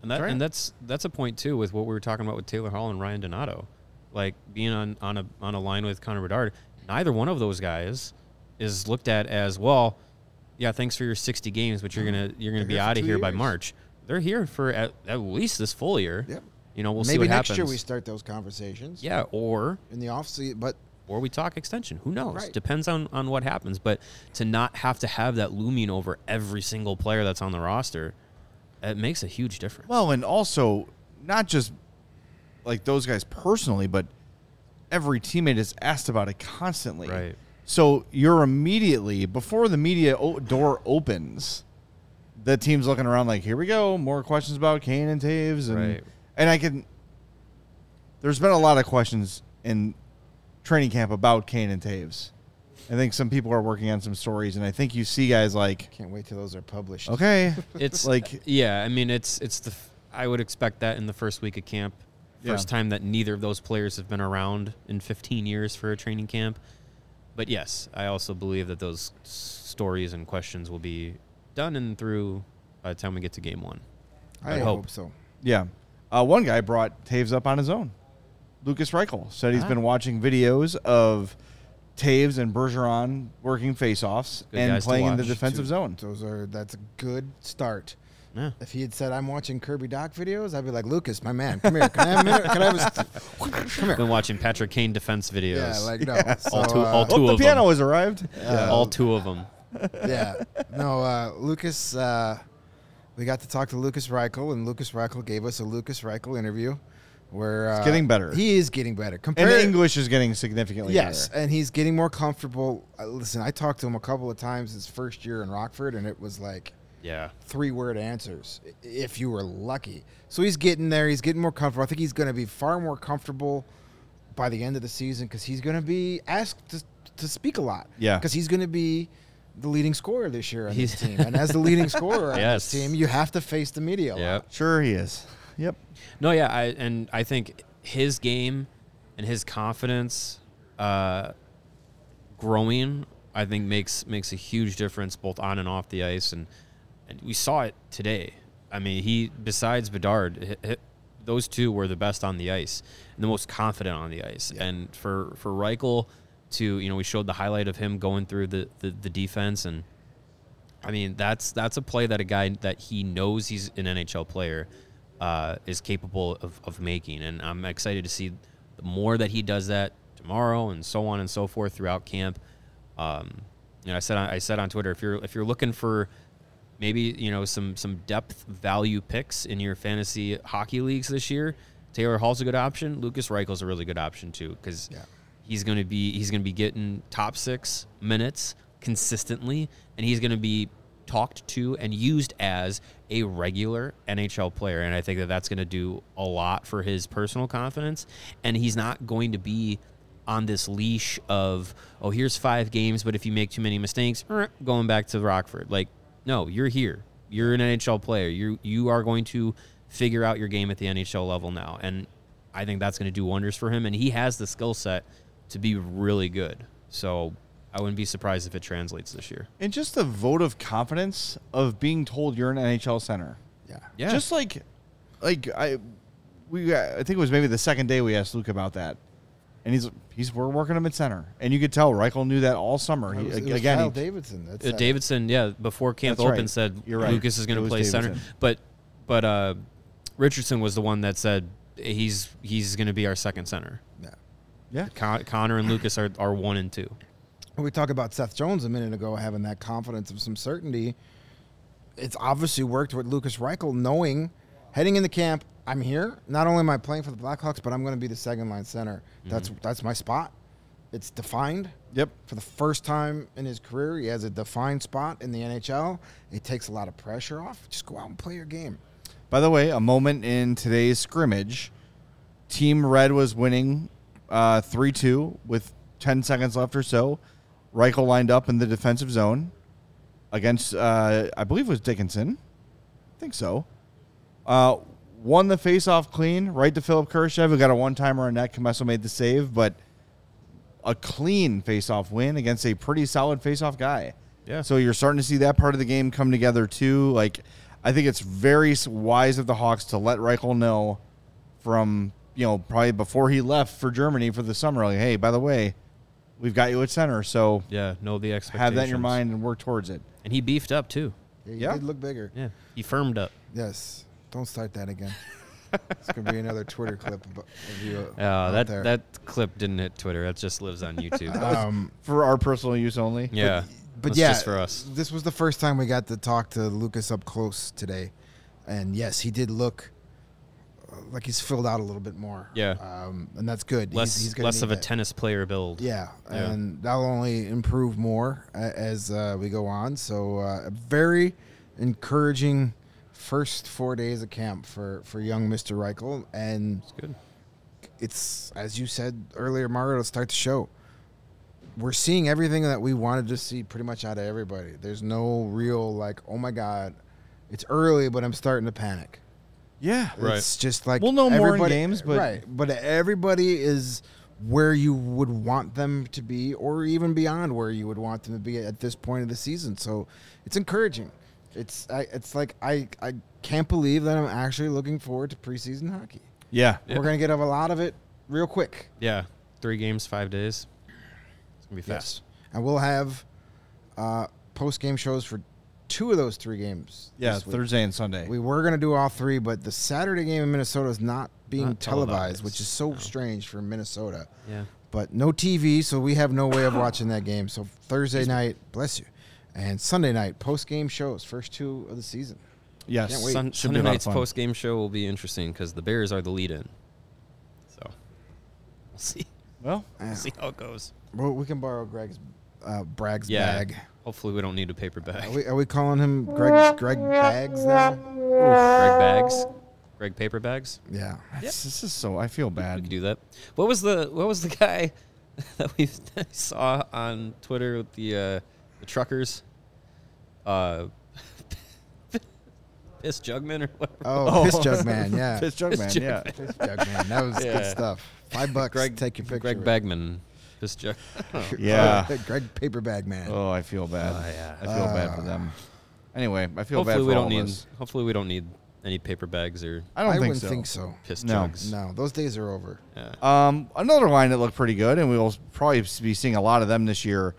And that, right. And that's a point, too, with what we were talking about with Taylor Hall and Ryan Donato. Like, being on a line with Connor Bedard, neither one of those guys is looked at as, well, yeah, thanks for your 60 games, but you're gonna be out of here by March. they're here for at least this full year. Yeah. You know, we'll see what happens. Maybe next year we start those conversations. Yeah, or in the offseason, but or we talk extension. Who knows? Right. Depends on what happens. But to not have to have that looming over every single player that's on the roster, it makes a huge difference. Well, and also not just like those guys personally, but every teammate is asked about it constantly. Right. So you're immediately, before the media door opens, the team's looking around like, here we go, more questions about Kane and Taves. And, right. And I can, there's been a lot of questions in training camp about Kane and Taves. I think some people are working on some stories, and I think you see guys like, can't wait till those are published. Okay. It's like, yeah, I mean, I would expect that in the first week of camp. First time that neither of those players have been around in 15 years for a training camp. But yes, I also believe that those stories and questions will be done and through by the time we get to game one. I hope so. Yeah. One guy brought Taves up on his own. Lukas Reichel said he's been watching videos of Taves and Bergeron working faceoffs and playing in the defensive zone. That's a good start. Yeah. If he had said, I'm watching Kirby Doc videos, I'd be like, Lukas, my man, come here. Can I have a minute? Can I have come here. Been watching Patrick Kane defense videos. Yeah, like, no. Yeah. So, all two of them. The piano has arrived. All two of them. Yeah. No, Lukas, we got to talk to Lukas Reichel, and Lukas Reichel gave us a Lukas Reichel interview. Where, it's getting better. He is getting better. And English is getting significantly better. Yes, and he's getting more comfortable. Listen, I talked to him a couple of times his first year in Rockford, and it was like, yeah, 3-word answers if you were lucky. So he's getting there. He's getting more comfortable. I think he's going to be far more comfortable by the end of the season because he's going to be asked to speak a lot. Yeah. Because he's going to be the leading scorer this year on this team. And as the leading scorer on this team, you have to face the media a lot. Sure he is. Yep. No, yeah, I think his game and his confidence growing, I think, makes a huge difference both on and off the ice. And we saw it today. I mean, he, besides Bedard, those two were the best on the ice and the most confident on the ice. Yeah. And for Reichel to, you know, we showed the highlight of him going through the defense. And, I mean, that's a play that a guy that he knows he's an NHL player is capable of making. And I'm excited to see the more that he does that tomorrow and so on and so forth throughout camp. You know, I said on Twitter, if you're looking for maybe, you know, some depth value picks in your fantasy hockey leagues this year, Taylor Hall's a good option. Lukas Reichel's a really good option too, because he's going to be getting top 6 minutes consistently, and he's going to be talked to and used as a regular NHL player. And I think that that's going to do a lot for his personal confidence. And he's not going to be on this leash of, oh, here's 5 games, but if you make too many mistakes, going back to Rockford. Like, no, you're here. You're an NHL player. You are going to figure out your game at the NHL level now. And I think that's going to do wonders for him. And he has the skill set to be really good. So I wouldn't be surprised if it translates this year. And just the vote of confidence of being told you're an NHL center. Yeah. Yeah. Just like I think it was maybe the second day we asked Luke about that. And we're working him at center. And you could tell Reichel knew that all summer. Kyle Davidson. Davidson, yeah, before camp opened said you're right. Lukas is going to play Davidson. Center. But Richardson was the one that said he's going to be our second center. Yeah. Yeah. Connor and Lukas are 1 and 2. We talked about Seth Jones a minute ago having that confidence of some certainty. It's obviously worked with Lukas Reichel knowing, heading into camp, I'm here. Not only am I playing for the Blackhawks, but I'm going to be the second-line center. Mm-hmm. That's my spot. It's defined. Yep. For the first time in his career, he has a defined spot in the NHL. It takes a lot of pressure off. Just go out and play your game. By the way, a moment in today's scrimmage, Team Red was winning 3-2 with 10 seconds left or so. Reichel lined up in the defensive zone against, I believe it was Dickinson. I think so. Won the faceoff clean right to Philipp Kershev, who got a one-timer on net. Comesso made the save, but a clean faceoff win against a pretty solid faceoff guy. Yeah. So you're starting to see that part of the game come together too. Like, I think it's very wise of the Hawks to let Reichel know from, you know, probably before he left for Germany for the summer, like, hey, by the way, we've got you at center, so yeah, know the expectations. Have that in your mind and work towards it. And he beefed up too. Yeah, he did look bigger. Yeah, he firmed up. Yes. Don't start that again. It's going to be another Twitter clip of you. That clip didn't hit Twitter. That just lives on YouTube. For our personal use only. Yeah. But yeah, just for us. This was the first time we got to talk to Lukas up close today. And, yes, he did look like he's filled out a little bit more. Yeah. And that's good. Less of a tennis player build. Yeah. And that'll only improve more as we go on. So a very encouraging first 4 days of camp for young Mr. Reichel. And it's good. It's, as you said earlier, Mario, to start the show, we're seeing everything that we wanted to see pretty much out of everybody. There's no real, like, oh, my God, it's early, but I'm starting to panic. Yeah. Right. It's just like we'll know more in games. But right. But everybody is where you would want them to be or even beyond where you would want them to be at this point of the season. So it's encouraging. It's like I can't believe that I'm actually looking forward to preseason hockey. Yeah. We're going to get a lot of it real quick. Yeah. 3 games, 5 days. Be fast. Yes. And we'll have post-game shows for 2 of those 3 games. Yeah, Thursday and Sunday. We were going to do all 3, but the Saturday game in Minnesota is not being televised, which is so strange for Minnesota. Yeah. But no TV, so we have no way of watching that game. So Thursday night, bless you, and Sunday night, post-game shows, first 2 of the season. Yes. Sunday night's post-game show will be interesting because the Bears are the lead-in. So we'll see. Well, we'll see how it goes. Well, we can borrow Greg's Bragg's bag. Hopefully, we don't need a paper bag. Are we calling him Greg Bags now? Ooh, Greg Bags, Greg Paper Bags. Yeah, yep. This is so. I feel bad. We could do that. What was the guy that we saw on Twitter with the truckers? Piss Jugman or whatever. Oh, Piss Jugman. Yeah, Piss Jugman. Yeah, Piss Jugman. That was good stuff. $5. Greg, take your picture. Greg Bagman. This joke. Yeah. Greg Paper Bag Man. Oh, I feel bad. Yeah. I feel bad for them. Anyway, I feel bad for all of us. Hopefully we don't need any paper bags or I wouldn't think so. Piss jugs. No, those days are over. Yeah. Another line that looked pretty good, and we will probably be seeing a lot of them this year,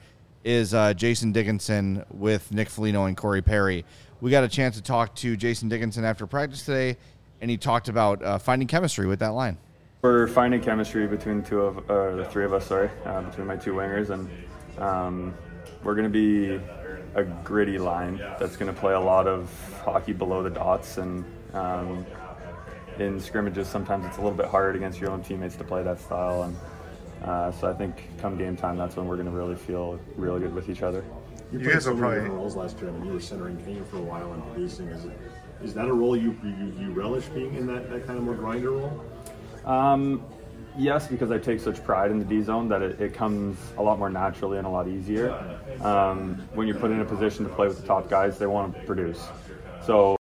is Jason Dickinson with Nick Foligno and Corey Perry. We got a chance to talk to Jason Dickinson after practice today, and he talked about finding chemistry with that line. We're finding chemistry between the three of us. Between my 2 wingers, and we're going to be a gritty line that's going to play a lot of hockey below the dots. And in scrimmages, sometimes it's a little bit hard against your own teammates to play that style. And so I think come game time, that's when we're going to really feel really good with each other. You guys are probably roles last year. I mean, you were centering Kane for a while and producing. Is that a role you relish being in that kind of more grinder role? Yes, because I take such pride in the D zone that it comes a lot more naturally and a lot easier. When you're put in a position to play with the top guys, they want to produce. So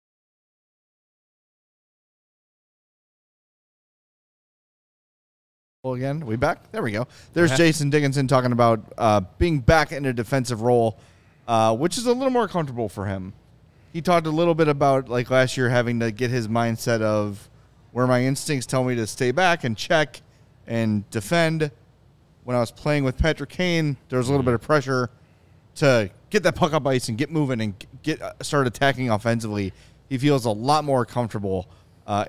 again, we back. There we go. There's Jason Dickinson talking about being back in a defensive role, which is a little more comfortable for him. He talked a little bit about like last year having to get his mindset of where my instincts tell me to stay back and check and defend. When I was playing with Patrick Kane, there was a little bit of pressure to get that puck up ice and get moving and start attacking offensively. He feels a lot more comfortable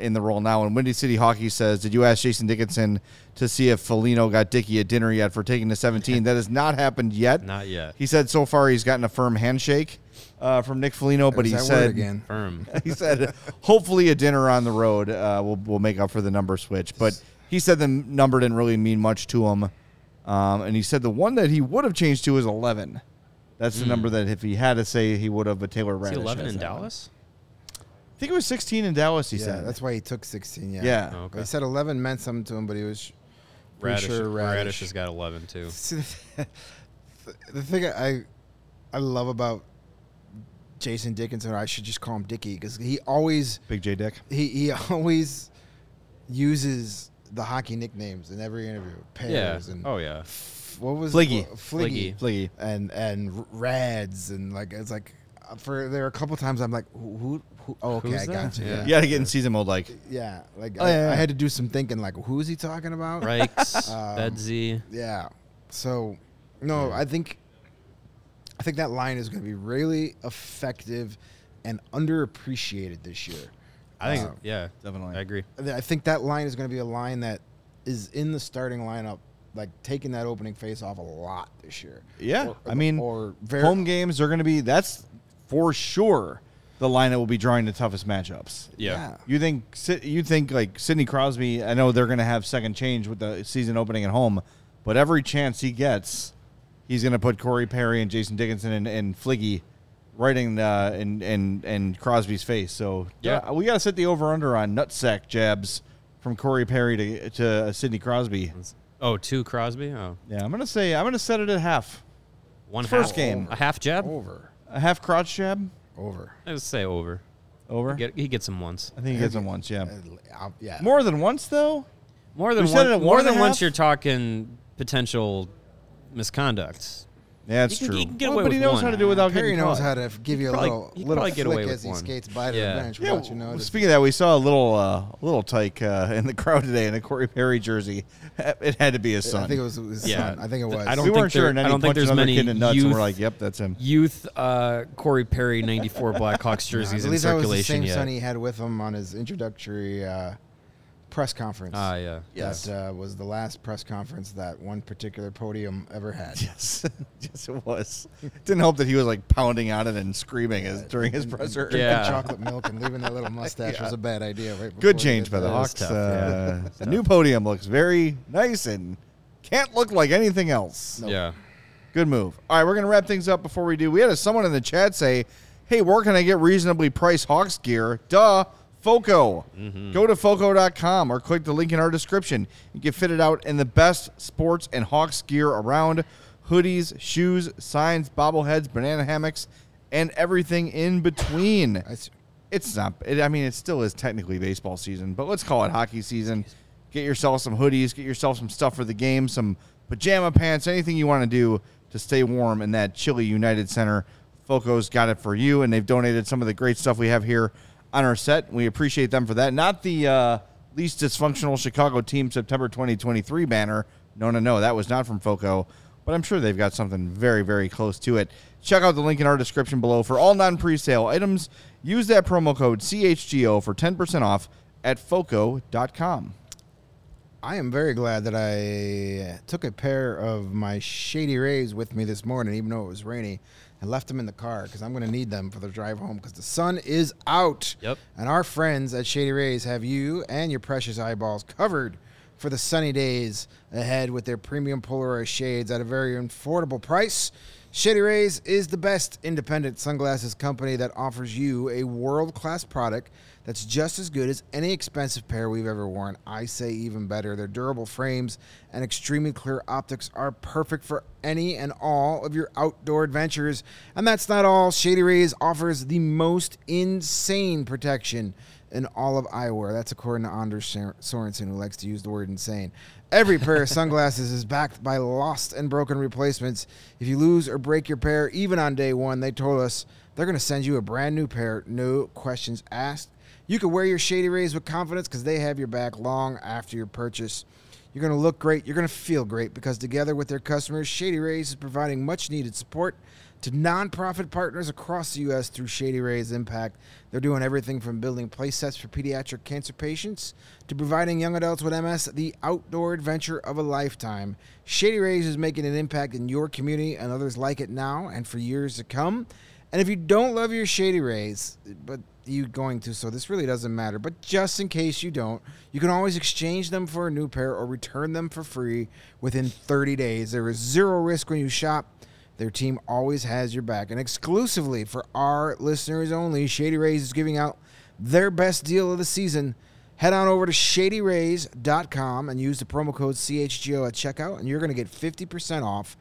in the role now. And Windy City Hockey says, did you ask Jason Dickinson to see if Foligno got Dickey at dinner yet for taking the 17? That has not happened yet. Not yet. He said so far he's gotten a firm handshake from Nick Foligno, but he said again. Firm. He said hopefully a dinner on the road will make up for the number switch. But he said the number didn't really mean much to him. And he said the one that he would have changed to is 11. That's the number that if he had to say he would have, but Taylor Radish. 11 in Dallas? I think it was 16 in Dallas, he said. That's why he took 16, yeah. Oh, okay. He said 11 meant something to him, but he was sure Radish has got 11, too. See, the thing I love about Jason Dickinson, or I should just call him Dicky, because he always Big J Dick. He always uses the hockey nicknames in every interview. Pears and what was Fliggy, Fliggy, and Rads, and like it's like for there are a couple times I'm like who okay I got you. Yeah, to get in season mode like I had to do some thinking like who's he talking about? Rikes, Bedsy. Yeah, so no, I think that line is going to be really effective and underappreciated this year. I think, yeah, definitely. I agree. I think that line is going to be a line that is in the starting lineup, like taking that opening face off a lot this year. Yeah. Or home games are going to be, that's for sure the line that will be drawing the toughest matchups. Yeah. You think like Sidney Crosby, I know they're going to have second change with the season opening at home, but every chance he gets, he's going to put Corey Perry and Jason Dickinson and Fliggy right in Crosby's face. So yeah, we got to set the over-under on nutsack jabs from Corey Perry to Sidney Crosby. Oh, to Crosby? Oh. Yeah, I'm going to set it at half. One first half game. Over. A half jab? Over. A half crotch jab? Over. I would say over. Over? He gets him once. I think he gets him once, yeah. Yeah. More than once, though? More than once, you're talking potential misconduct. Yeah, that's true. But he knows how to do it without getting caught. Perry knows how to give you a little flick as he skates by to the bench. Yeah, speaking of that, we saw a little tyke in the crowd today in a Corey Perry jersey. It had to be his son. I think it was his son. I think it was. We weren't sure. I don't think there's many kid in nuts and we're like, yep, that's him. Youth Corey Perry 94 Blackhawks jerseys in circulation. At least that was the same son he had with him on his introductory press conference. Ah, yeah. Yes. That was the last press conference that one particular podium ever had. Yes. Yes, it was. Didn't help that he was like pounding on it and screaming during his presser. Drinking chocolate milk and leaving that little mustache was a bad idea. Right. Good change by the Hawks. Tough, the new podium looks very nice and can't look like anything else. Nope. Yeah. Good move. All right, we're going to wrap things up before we do. We had someone in the chat say, hey, where can I get reasonably priced Hawks gear? Duh. FOCO. Mm-hmm. Go to FOCO.com or click the link in our description. You can fit it out in the best sports and Hawks gear around. Hoodies, shoes, signs, bobbleheads, banana hammocks, and everything in between. It still is technically baseball season, but let's call it hockey season. Get yourself some hoodies. Get yourself some stuff for the game, some pajama pants, anything you want to do to stay warm in that chilly United Center. FOCO's got it for you, and they've donated some of the great stuff we have here on our set. We appreciate them for that. Not the least dysfunctional Chicago team September 2023 banner. No. That was not from FOCO, but I'm sure they've got something very, very close to it. Check out the link in our description below for all non-presale items. Use that promo code CHGO for 10% off at FOCO.com. I am very glad that I took a pair of my Shady Rays with me this morning, even though it was rainy. I left them in the car because I'm going to need them for the drive home because the sun is out. Yep. And our friends at Shady Rays have you and your precious eyeballs covered for the sunny days ahead with their premium Polaroid shades at a very affordable price. Shady Rays is the best independent sunglasses company that offers you a world-class product that's just as good as any expensive pair we've ever worn. I say even better. Their durable frames and extremely clear optics are perfect for any and all of your outdoor adventures. And that's not all. Shady Rays offers the most insane protection in all of eyewear. That's according to Anders Sorensen, who likes to use the word insane. Every pair of sunglasses is backed by lost and broken replacements. If you lose or break your pair, even on day one, they told us they're going to send you a brand new pair, no questions asked. You can wear your Shady Rays with confidence because they have your back long after your purchase. You're going to look great. You're going to feel great because together with their customers, Shady Rays is providing much-needed support to nonprofit partners across the U.S. through Shady Rays Impact. They're doing everything from building play sets for pediatric cancer patients to providing young adults with MS the outdoor adventure of a lifetime. Shady Rays is making an impact in your community and others like it now and for years to come. And if you don't love your Shady Rays, but you're going to, so this really doesn't matter. But just in case you don't, you can always exchange them for a new pair or return them for free within 30 days. There is zero risk when you shop. Their team always has your back. And exclusively for our listeners only, Shady Rays is giving out their best deal of the season. Head on over to ShadyRays.com and use the promo code CHGO at checkout, and you're going to get 50% off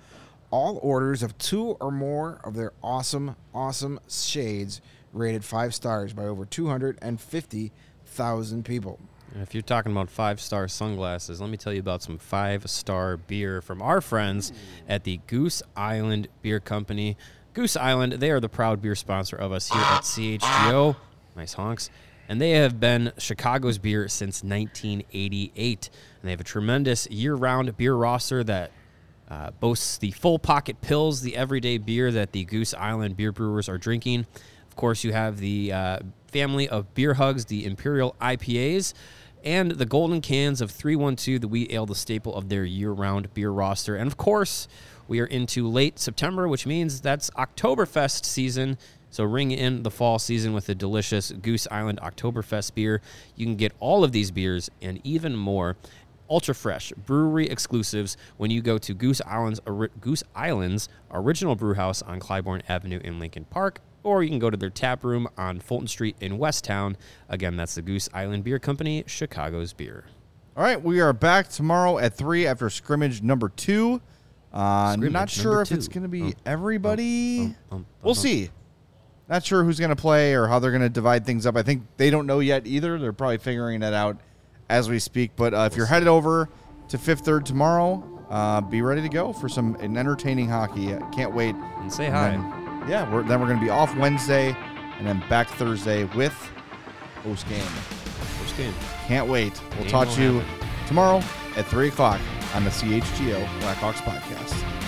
all orders of two or more of their awesome, awesome shades rated 5 stars by over 250,000 people. If you're talking about 5-star sunglasses, let me tell you about some 5-star beer from our friends at the Goose Island Beer Company. Goose Island, they are the proud beer sponsor of us here at CHGO. Nice honks. And they have been Chicago's beer since 1988. And they have a tremendous year-round beer roster that boasts the full pocket pills, the everyday beer that the Goose Island beer brewers are drinking. Of course, you have the family of beer hugs, the Imperial IPAs, and the golden cans of 312, the wheat ale, the staple of their year-round beer roster. And, of course, we are into late September, which means that's Oktoberfest season. So ring in the fall season with a delicious Goose Island Oktoberfest beer. You can get all of these beers and even more ultra fresh brewery exclusives when you go to Goose Island's original brew house on Clybourne Avenue in Lincoln Park, or you can go to their tap room on Fulton Street in Westtown. Again, that's the Goose Island Beer Company, Chicago's beer. All right, we are back tomorrow at 3 after scrimmage number 2. I'm not sure if it's going to be everybody. We'll see. Not sure who's going to play or how they're going to divide things up. I think they don't know yet either. They're probably figuring that out as we speak. But if you're headed over to Fifth Third tomorrow, be ready to go for some entertaining hockey. Can't wait. And say hi. And then, we're going to be off Wednesday and then back Thursday with post game. Can't wait. We'll talk to you tomorrow at 3 o'clock on the CHGO Blackhawks podcast.